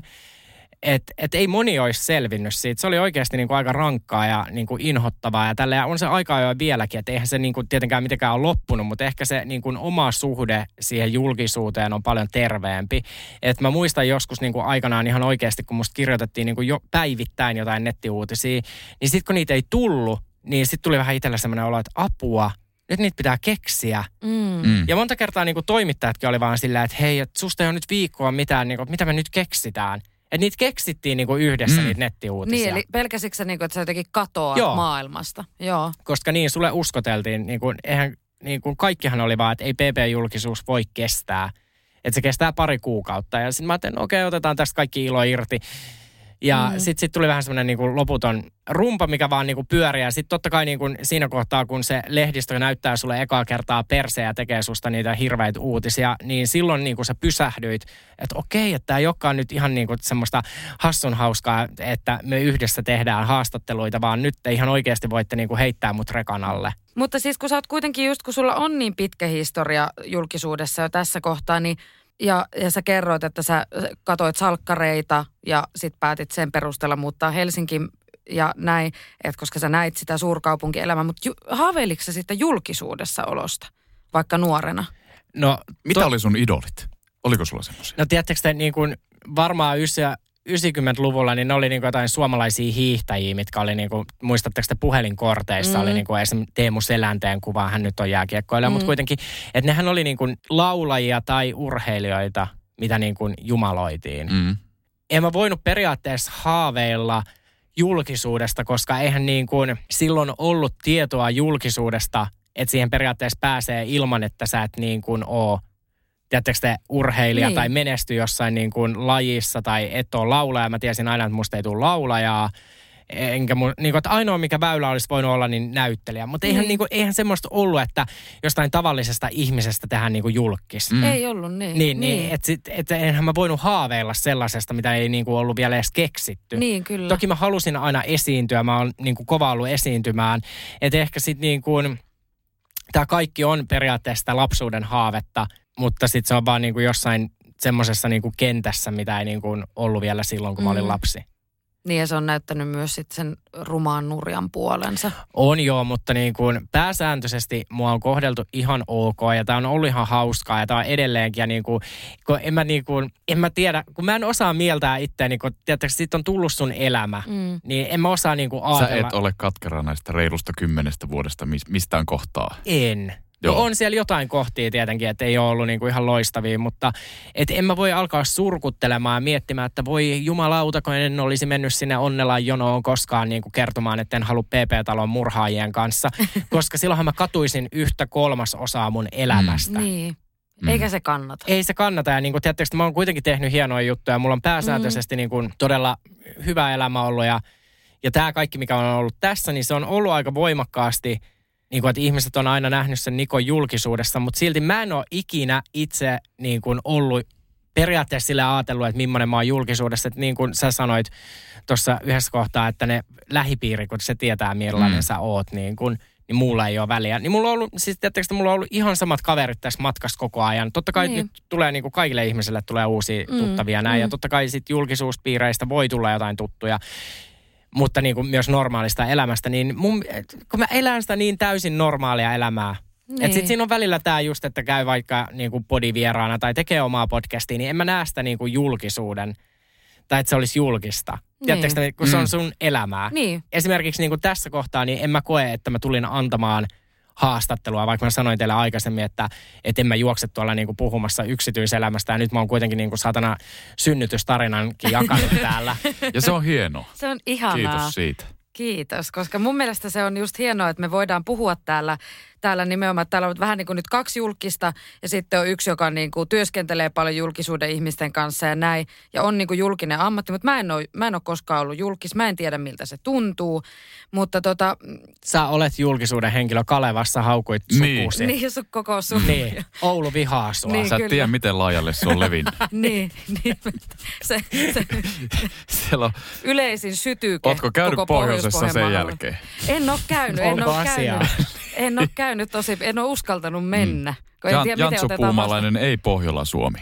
Että et ei moni olisi selvinnyt siitä. Se oli oikeasti niin kuin aika rankkaa ja niin kuin inhottavaa. Ja tällä on se aika jo vieläkin, että eihän se niin kuin tietenkään mitenkään ole loppunut, mutta ehkä se niin kuin oma suhde siihen julkisuuteen on paljon terveempi. Että mä muistan joskus niin kuin aikanaan ihan oikeasti, kun musta kirjoitettiin niin kuin jo päivittäin jotain nettiuutisia, niin sitten kun niitä ei tullut, niin sitten tuli vähän itsellä sellainen olo, että apua. Nyt niitä pitää keksiä. Mm. Ja monta kertaa niin kuin toimittajatkin oli vaan sillä, että hei, et susta ei ole nyt viikkoa mitään, niin kuin, mitä me nyt keksitään. Että niitä keksittiin niinku yhdessä mm. niitä nettiuutisia. Niin, eli pelkäsitkö sä, niinku, että sä jotenkin katoaa Joo. maailmasta? Joo. Koska niin, sulle uskoteltiin, niinku, eihän, niinku, kaikkihan oli vaan, että ei P P-julkisuus voi kestää. Että se kestää pari kuukautta. Ja sitten mä ajattelin, okei, okay, otetaan tästä kaikki ilo irti. Ja mm. sitten sit tuli vähän semmoinen niinku loputon rumpa, mikä vaan niinku pyörii. Ja sitten totta kai niinku siinä kohtaa, kun se lehdistö näyttää sulle ekaa kertaa perseä ja tekee susta niitä hirveitä uutisia, niin silloin niinku sä pysähdyit, että okei, että tämä ei olekaan nyt ihan niinku semmoista hassun hauskaa, että me yhdessä tehdään haastatteluita, vaan nyt te ihan oikeasti voitte niinku heittää mut rekan alle. Mutta siis kun sä oot kuitenkin just, kun sulla on niin pitkä historia julkisuudessa jo tässä kohtaa, niin Ja, ja sä kerroit, että sä katoit salkkareita ja sit päätit sen perusteella muuttaa Helsinkiin ja näin, että koska sä näit sitä suurkaupunkielämää, mutta haaveiliko sä sitten julkisuudessa olosta, vaikka nuorena? No, mitä to... oli sun idolit? Oliko sulla semmoisia? No tiedättekö te, niin kuin varmaan yhdeksänkymmentäluvulla, niin ne oli niin kuin jotain suomalaisia hiihtäjiä, mitkä oli niin kuin, muistatteko te puhelinkorteissa, mm. oli niin kuin esimerkiksi Teemu Selänteen kuva, hän nyt on jääkiekkoilija, mm. mutta kuitenkin, että nehän oli niin kuin laulajia tai urheilijoita, mitä niin kuin jumaloitiin. Mm. En mä voinut periaatteessa haaveilla julkisuudesta, koska eihän niin kuin silloin ollut tietoa julkisuudesta, että siihen periaatteessa pääsee ilman, että sä et niin kuin oo tiedättekö te urheilija niin. tai menesty jossain niin kuin lajissa tai et ole laulaja. Mä tiesin aina, että musta ei tule laulajaa. Enkä mun, niin kuin, että ainoa mikä väylä olisi voinut olla, niin näyttelijä. Mutta mm. eihän, niin kuin, eihän semmoista ollut, että jostain tavallisesta ihmisestä tehdään niin kuin julkis. Mm. Ei ollut niin. Niin, niin. niin että et, enhän mä voinut haaveilla sellaisesta, mitä ei niin kuin ollut vielä edes keksitty. Niin, kyllä. Toki mä halusin aina esiintyä. Mä oon niin kuin kova ollut esiintymään. Että ehkä sitten niin kuin, tämä kaikki on periaatteessa sitä lapsuuden haavetta. Mutta sitten se on vaan niinku jossain semmoisessa niinku kentässä, mitä ei niinku ollut vielä silloin, kun mä olin mm. lapsi. Niin ja se on näyttänyt myös sitten sen rumaan nurjan puolensa. On joo, mutta niinku pääsääntöisesti mua on kohdeltu ihan ok ja tää on ollut ihan hauskaa ja tää on edelleenkin. Ja niinku, kun en, mä niinku, en mä tiedä, kun mä en osaa mieltää itseäni, kun tiedättekö, siitä on tullut sun elämä, mm. niin en mä osaa niinku ajatella. Sä et ole katkera näistä reilusta kymmenestä vuodesta mistään kohtaa. En. No on siellä jotain kohtia tietenkin, että ei ole ollut niinku ihan loistavia, mutta et en mä voi alkaa surkuttelemaan ja miettimään, että voi jumalauta, kun en olisi mennyt sinne Onnelan jonoon koskaan niinku kertomaan, että en halua P P-talon murhaajien kanssa, koska silloinhan mä katuisin yhtä kolmasosaa mun elämästä. Mm, niin. Mm. Eikä se kannata. Ei se kannata. Ja niin kuin tiedättekö, mä oon kuitenkin tehnyt hienoja juttuja. Mulla on pääsääntöisesti mm. niin kuin todella hyvä elämä ollut ja, ja tämä kaikki, mikä on ollut tässä, niin se on ollut aika voimakkaasti niin kuin, että ihmiset on aina nähnyt sen Nikon julkisuudessa, mutta silti mä en ole ikinä itse niin kuin ollut periaatteessa sillä ajatellut, että millainen mä oon julkisuudessa. Että niin kuin sä sanoit tuossa yhdessä kohtaa, että ne lähipiiri, kun se tietää millainen mm. sä oot, niin, kuin, niin muulla ei ole väliä. Niin mulla on ollut, siis tietysti mulla on ollut ihan samat kaverit tässä matkassa koko ajan. Totta kai niin. Nyt tulee niin kuin kaikille ihmisille tulee uusia mm, tuttavia näin. Mm. Ja totta kai sit julkisuuspiireistä voi tulla jotain tuttuja, mutta niin kuin myös normaalista elämästä. Niin mun, kun mä elän sitä niin täysin normaalia elämää. Niin. Että sit siinä on välillä tää just, että käy vaikka niin kuin podivieraana tai tekee omaa podcastia, niin en mä näe sitä niin kuin julkisuuden. Tai että se olisi julkista. Niin. Tiedättekö, kun se on sun elämää. Niin. Esimerkiksi niin kuin tässä kohtaa, niin en mä koe, että mä tulin antamaan haastattelua, vaikka mä sanoin teille aikaisemmin, että et en mä juokse tuolla niin kuin puhumassa yksityiselämästä. Ja nyt mä oon kuitenkin niin kuin satana synnytystarinankin jakanut täällä. Ja se on hienoa. Se on ihanaa. Kiitos siitä. Kiitos, koska mun mielestä se on just hienoa, että me voidaan puhua täällä, täällä nimenomaan. Täällä on vähän niin kuin nyt kaksi julkista ja sitten on yksi, joka niin kuin työskentelee paljon julkisuuden ihmisten kanssa ja näin. Ja on niin kuin julkinen ammatti, mutta mä en ole, mä en ole koskaan ollut julkis. Mä en tiedä, miltä se tuntuu, mutta tota... Sä olet julkisuuden henkilö Kalevassa, haukuit sukuusi. Niin, sun koko sukuusi. Niin, Oulu vihaa sua. Niin, sä et tiedä, miten laajalle se on levinnyt. niin, niin. Se, se... on... Yleisin sytyke. Ootko käynyt pohjois sen jälkeen? En ole käynyt, en ole käynyt. En ole käynyt tosi, en ole uskaltanut mennä. Mm. Jan, tiedä, Jantso Puumalainen vasta. Ei Pohjola Suomi.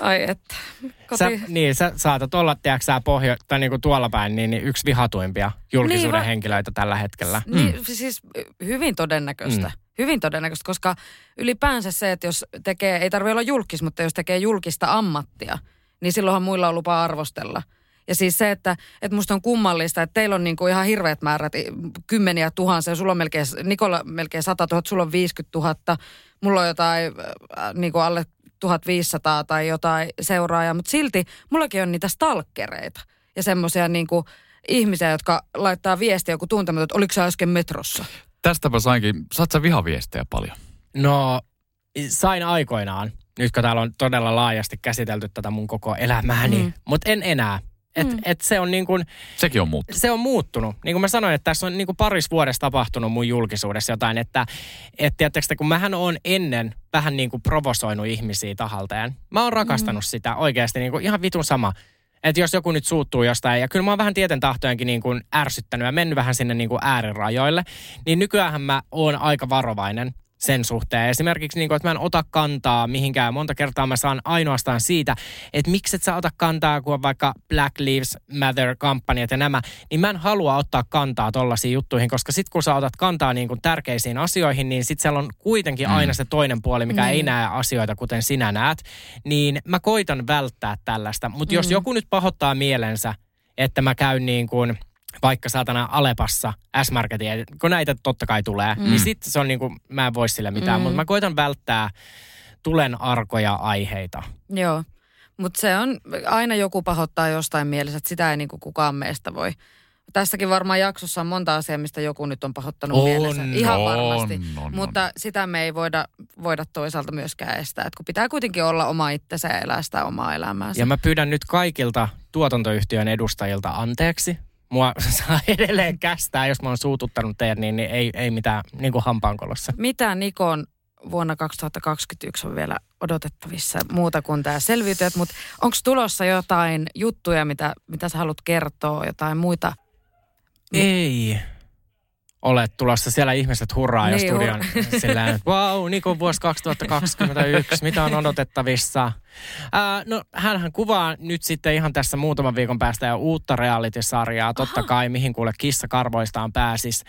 Ai että. Koti... Sä, niin, sä saatat olla, tiedätkö sä pohjo, tai niinku tuolla päin, niin, niin yksi vihatuimpia julkisuuden niin, henkilöitä tällä hetkellä. Niin, mm. siis hyvin todennäköistä. Mm. Hyvin todennäköistä, koska ylipäänsä se, että jos tekee, ei tarvitse olla julkis, mutta jos tekee julkista ammattia, niin silloinhan muilla on lupa arvostella. Ja siis se, että, että musta on kummallista, että teillä on niinku ihan hirveät määrät, kymmeniä tuhansia, sulla on melkein, Nikolla melkein sata tuhatta, sulla on viisikymmentätuhatta, mulla on jotain äh, niinku alle tuhatviisisataa tai jotain seuraajaa, mutta silti mullakin on niitä stalkkereita ja semmoisia niinku ihmisiä, jotka laittaa viestiä joku tuntematon, että oliko sä äsken metrossa? Tästäpä sainkin, saat sä vihaviestejä paljon? No, sain aikoinaan, nyt kun täällä on todella laajasti käsitelty tätä mun koko elämääni, mm. mutta en enää. Et, mm. et se on niin kuin, sekin on muuttunut. Se on muuttunut. Niin kuin mä sanoin, että tässä on niin kuin parissa vuodessa tapahtunut mun julkisuudessa jotain, että et tiedättekö, kun mähän oon ennen vähän niin kuin provosoinut ihmisiä tahaltaan. Mä oon rakastanut mm. sitä oikeasti niin kuin ihan vitun sama. Että jos joku nyt suuttuu jostain, ja kyllä mä oon vähän tieten tahtojenkin niin kuin ärsyttänyt ja mennyt vähän sinne niin kuin äärirajoille, niin nykyäänhän mä oon aika varovainen sen suhteen. Esimerkiksi, niin kuin, että mä en ota kantaa mihinkään. Monta kertaa mä saan ainoastaan siitä, että miksi et sä ota kantaa, kun on vaikka Black Lives Matter-kampanjat ja nämä, niin mä en halua ottaa kantaa tollaisiin juttuihin, koska sit kun sä otat kantaa niin kuin tärkeisiin asioihin, niin sit siellä on kuitenkin mm. aina se toinen puoli, mikä mm. ei näe asioita, kuten sinä näet. Niin mä koitan välttää tällaista. Mutta mm. jos joku nyt pahoittaa mielensä, että mä käyn niin kuin vaikka saatana Alepassa S-Marketia, kun näitä totta kai tulee, mm. niin sitten se on niin kuin, mä en voi sille mitään, mm. mutta mä koitan välttää tulen arkoja aiheita. Joo, mutta se on, aina joku pahoittaa jostain mielessä, että sitä ei niin kuin kukaan meistä voi. Tässäkin varmaan jaksossa on monta asiaa, mistä joku nyt on pahoittanut on, mielensä. Ihan on, varmasti, on, on, mutta on. Sitä me ei voida, voida toisaalta myöskään estää, että kun pitää kuitenkin olla oma itsensä ja elää sitä omaa elämäänsä. Ja mä pyydän nyt kaikilta tuotantoyhtiön edustajilta anteeksi. Mua saa edelleen kästää, jos mä oon suututtanut teidät, niin ei, ei mitään niin kuin hampaankolossa. Mitä Nikon vuonna kaksituhattakaksikymmentäyksi on vielä odotettavissa muuta kuin tämä selviytyjät, mutta onko tulossa jotain juttuja, mitä, mitä sä haluat kertoa, jotain muita? Ei ole tulossa. Siellä ihmiset hurraa niin, jo studion hur- sillä että vau, wow, Nikon vuosi kaksituhattakaksikymmentäyksi, mitä on odotettavissa? Ää, no, hänhän kuvaa nyt sitten ihan tässä muutaman viikon päästä jo uutta reality-sarjaa. Totta Aha. kai, mihin kuule kissa karvoistaan pääsis.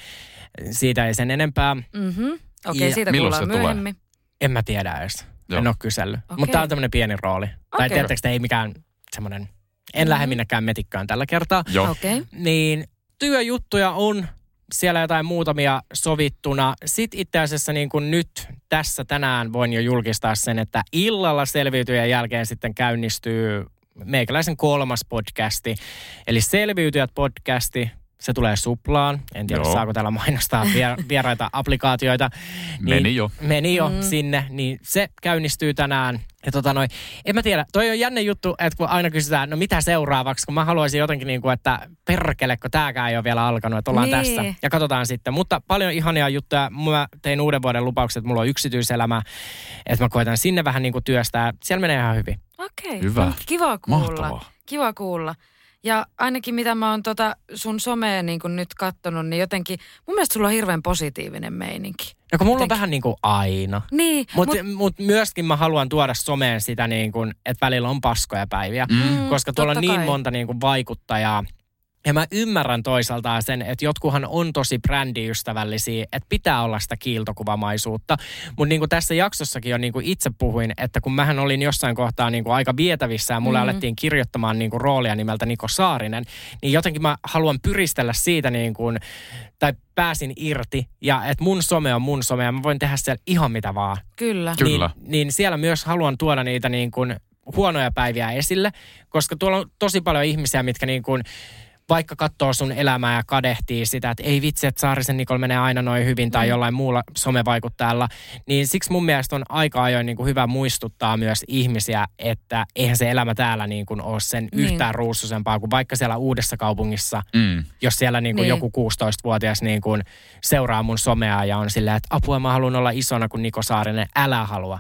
Siitä ei sen enempää. Mm-hmm. Okei, okay, siitä kuullaan myöhemmin. Tulee? En mä tiedä edes. Joo. En ole kysellyt. Okay. Mutta tämä on tämmöinen pieni rooli. Okay. Tai tiedättekö, ei mikään semmoinen, en mm-hmm. lähde minnekään metikköön tällä kertaa. Okay. Niin työjuttuja on siellä jotain muutamia sovittuna. Sitten itse asiassa niin kuin nyt tässä tänään voin jo julkistaa sen, että illalla selviytyjän jälkeen sitten käynnistyy meikäläisen kolmas podcasti. Eli Selviytyjät podcasti, se tulee Suplaan. En tiedä, Joo. saako täällä mainostaa vieraita applikaatioita. Niin meni jo. Meni jo mm. sinne, niin se käynnistyy tänään. Ja tota noin, en mä tiedä, toi on jänne juttu, että kun aina kysytään, no mitä seuraavaksi, kun mä haluaisin jotenkin niin kuin, että perkele, kun tääkään ei ole vielä alkanut, että ollaan niin. tässä. Ja katsotaan sitten, mutta paljon ihania juttuja. Mä tein uuden vuoden lupaukset, että mulla on yksityiselämä, että mä koitan sinne vähän niin kuin työstää. Siellä menee ihan hyvin. Okei, okay. Hyvä. Kiva kuulla. Mahtavaa. Kiva kuulla. Ja ainakin mitä mä oon tota sun somea niin kuin nyt kattonut, niin jotenkin mun mielestä sulla on hirveän positiivinen meininki. No kun mulla jotenkin on vähän niin kuin aina. Niin. Mutta mut, mut myöskin mä haluan tuoda someen sitä niin kuin, että välillä on paskoja päiviä. Mm, koska tuolla on niin kai. monta niin kuin vaikuttajaa. Ja mä ymmärrän toisaalta sen, että jotkuhan on tosi brändiystävällisiä, että pitää olla sitä kiiltokuvamaisuutta. Mutta niin kuin tässä jaksossakin jo niin kuin itse puhuin, että kun mähän olin jossain kohtaa niin kuin aika vietävissä ja mulle mm-hmm. alettiin kirjoittamaan niin kuin roolia nimeltä Niko Saarinen, niin jotenkin mä haluan pyristellä siitä niin kuin, tai pääsin irti ja että mun some on mun some ja mä voin tehdä siellä ihan mitä vaan. Kyllä. Niin, Kyllä. niin siellä myös haluan tuoda niitä niin kuin huonoja päiviä esille, koska tuolla on tosi paljon ihmisiä, mitkä niin kuin vaikka katsoo sun elämää ja kadehtii sitä, että ei vitsi, että Saarisen Nikolla menee aina noin hyvin tai jollain muulla somevaikuttajalla, niin siksi mun mielestä on aika ajoin niin kuin hyvä muistuttaa myös ihmisiä, että eihän se elämä täällä niin kuin ole sen niin. yhtään ruususempaa kuin vaikka siellä uudessa kaupungissa, mm. jos siellä niin kuin niin. joku kuusitoistavuotias niin kuin seuraa mun somea ja on silleen, että apua mä haluan olla isona kuin Niko Saarinen, älä halua.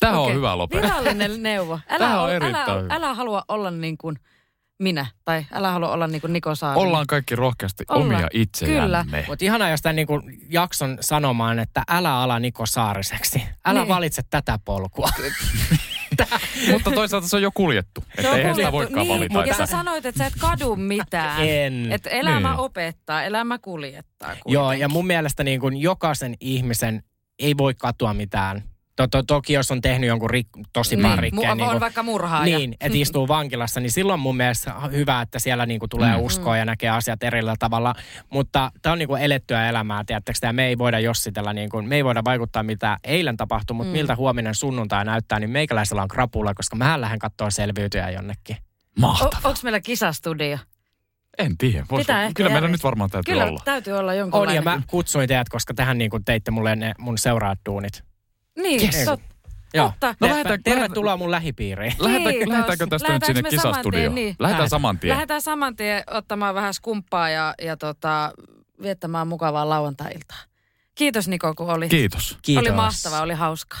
Tämä okay. on hyvä lopeta. Virallinen neuvo. Älä, on älä, älä halua olla niin kuin minä. Tai älä halua olla niin kuin Niko Saarinen. Ollaan kaikki rohkeasti Ollaan. omia itseämme. Mutta ihanaa, jos tämän niin kuin jakson sanomaan, että älä ala Niko Saariseksi. Älä niin. valitse tätä polkua. Mutta toisaalta se on jo kuljettu. Että eihän sitä voikaan niin, valita. Ja sä sanoit, että sä et kadu mitään. En. Että elämä niin. opettaa, elämä kuljettaa. Kuitenkin. Joo, ja mun mielestä niin kuin jokaisen ihmisen ei voi katua mitään. To, to, toki jos on tehnyt jonkun rik, tosi niin, rikkeen. Niin, on vaikka murhaaja. Niin, että istuu vankilassa, niin silloin mun mielestä hyvä, että siellä niin kuin tulee uskoa mm. ja näkee asiat erillä tavalla. Mutta tämä on niin kuin elettyä elämää, tiedättekö? Ja me ei voida jossitella, niin kuin, me ei voida vaikuttaa mitä eilen tapahtui, mutta mm. miltä huominen sunnuntai näyttää, niin meikäläisellä on krapulla, koska mähän lähden katsoa Selviytyjää jonnekin. Mahtavaa. O, onko meillä kisastudio? En tiedä. Vois, kyllä järjest... meidän nyt varmaan täytyy kyllä olla. Kyllä täytyy olla jonkunlainen. On ja mä kutsuin teidät, koska tähän niin kuin teitte mulle ne mun seuraat duunit. Niin, yes. tot, totta. No, lähetään, tervetuloa mun lähipiiriin. Lähetään, lähetäänkö tästä nyt sinne kisastudioon? Niin. Lähetään saman tien. Lähetään saman tien ottamaan vähän skumppaa ja, ja tota, viettämään mukavaa lauantai-iltaa. Kiitos Niko, kun oli. Kiitos. Kiitos. Oli mahtavaa, oli hauskaa.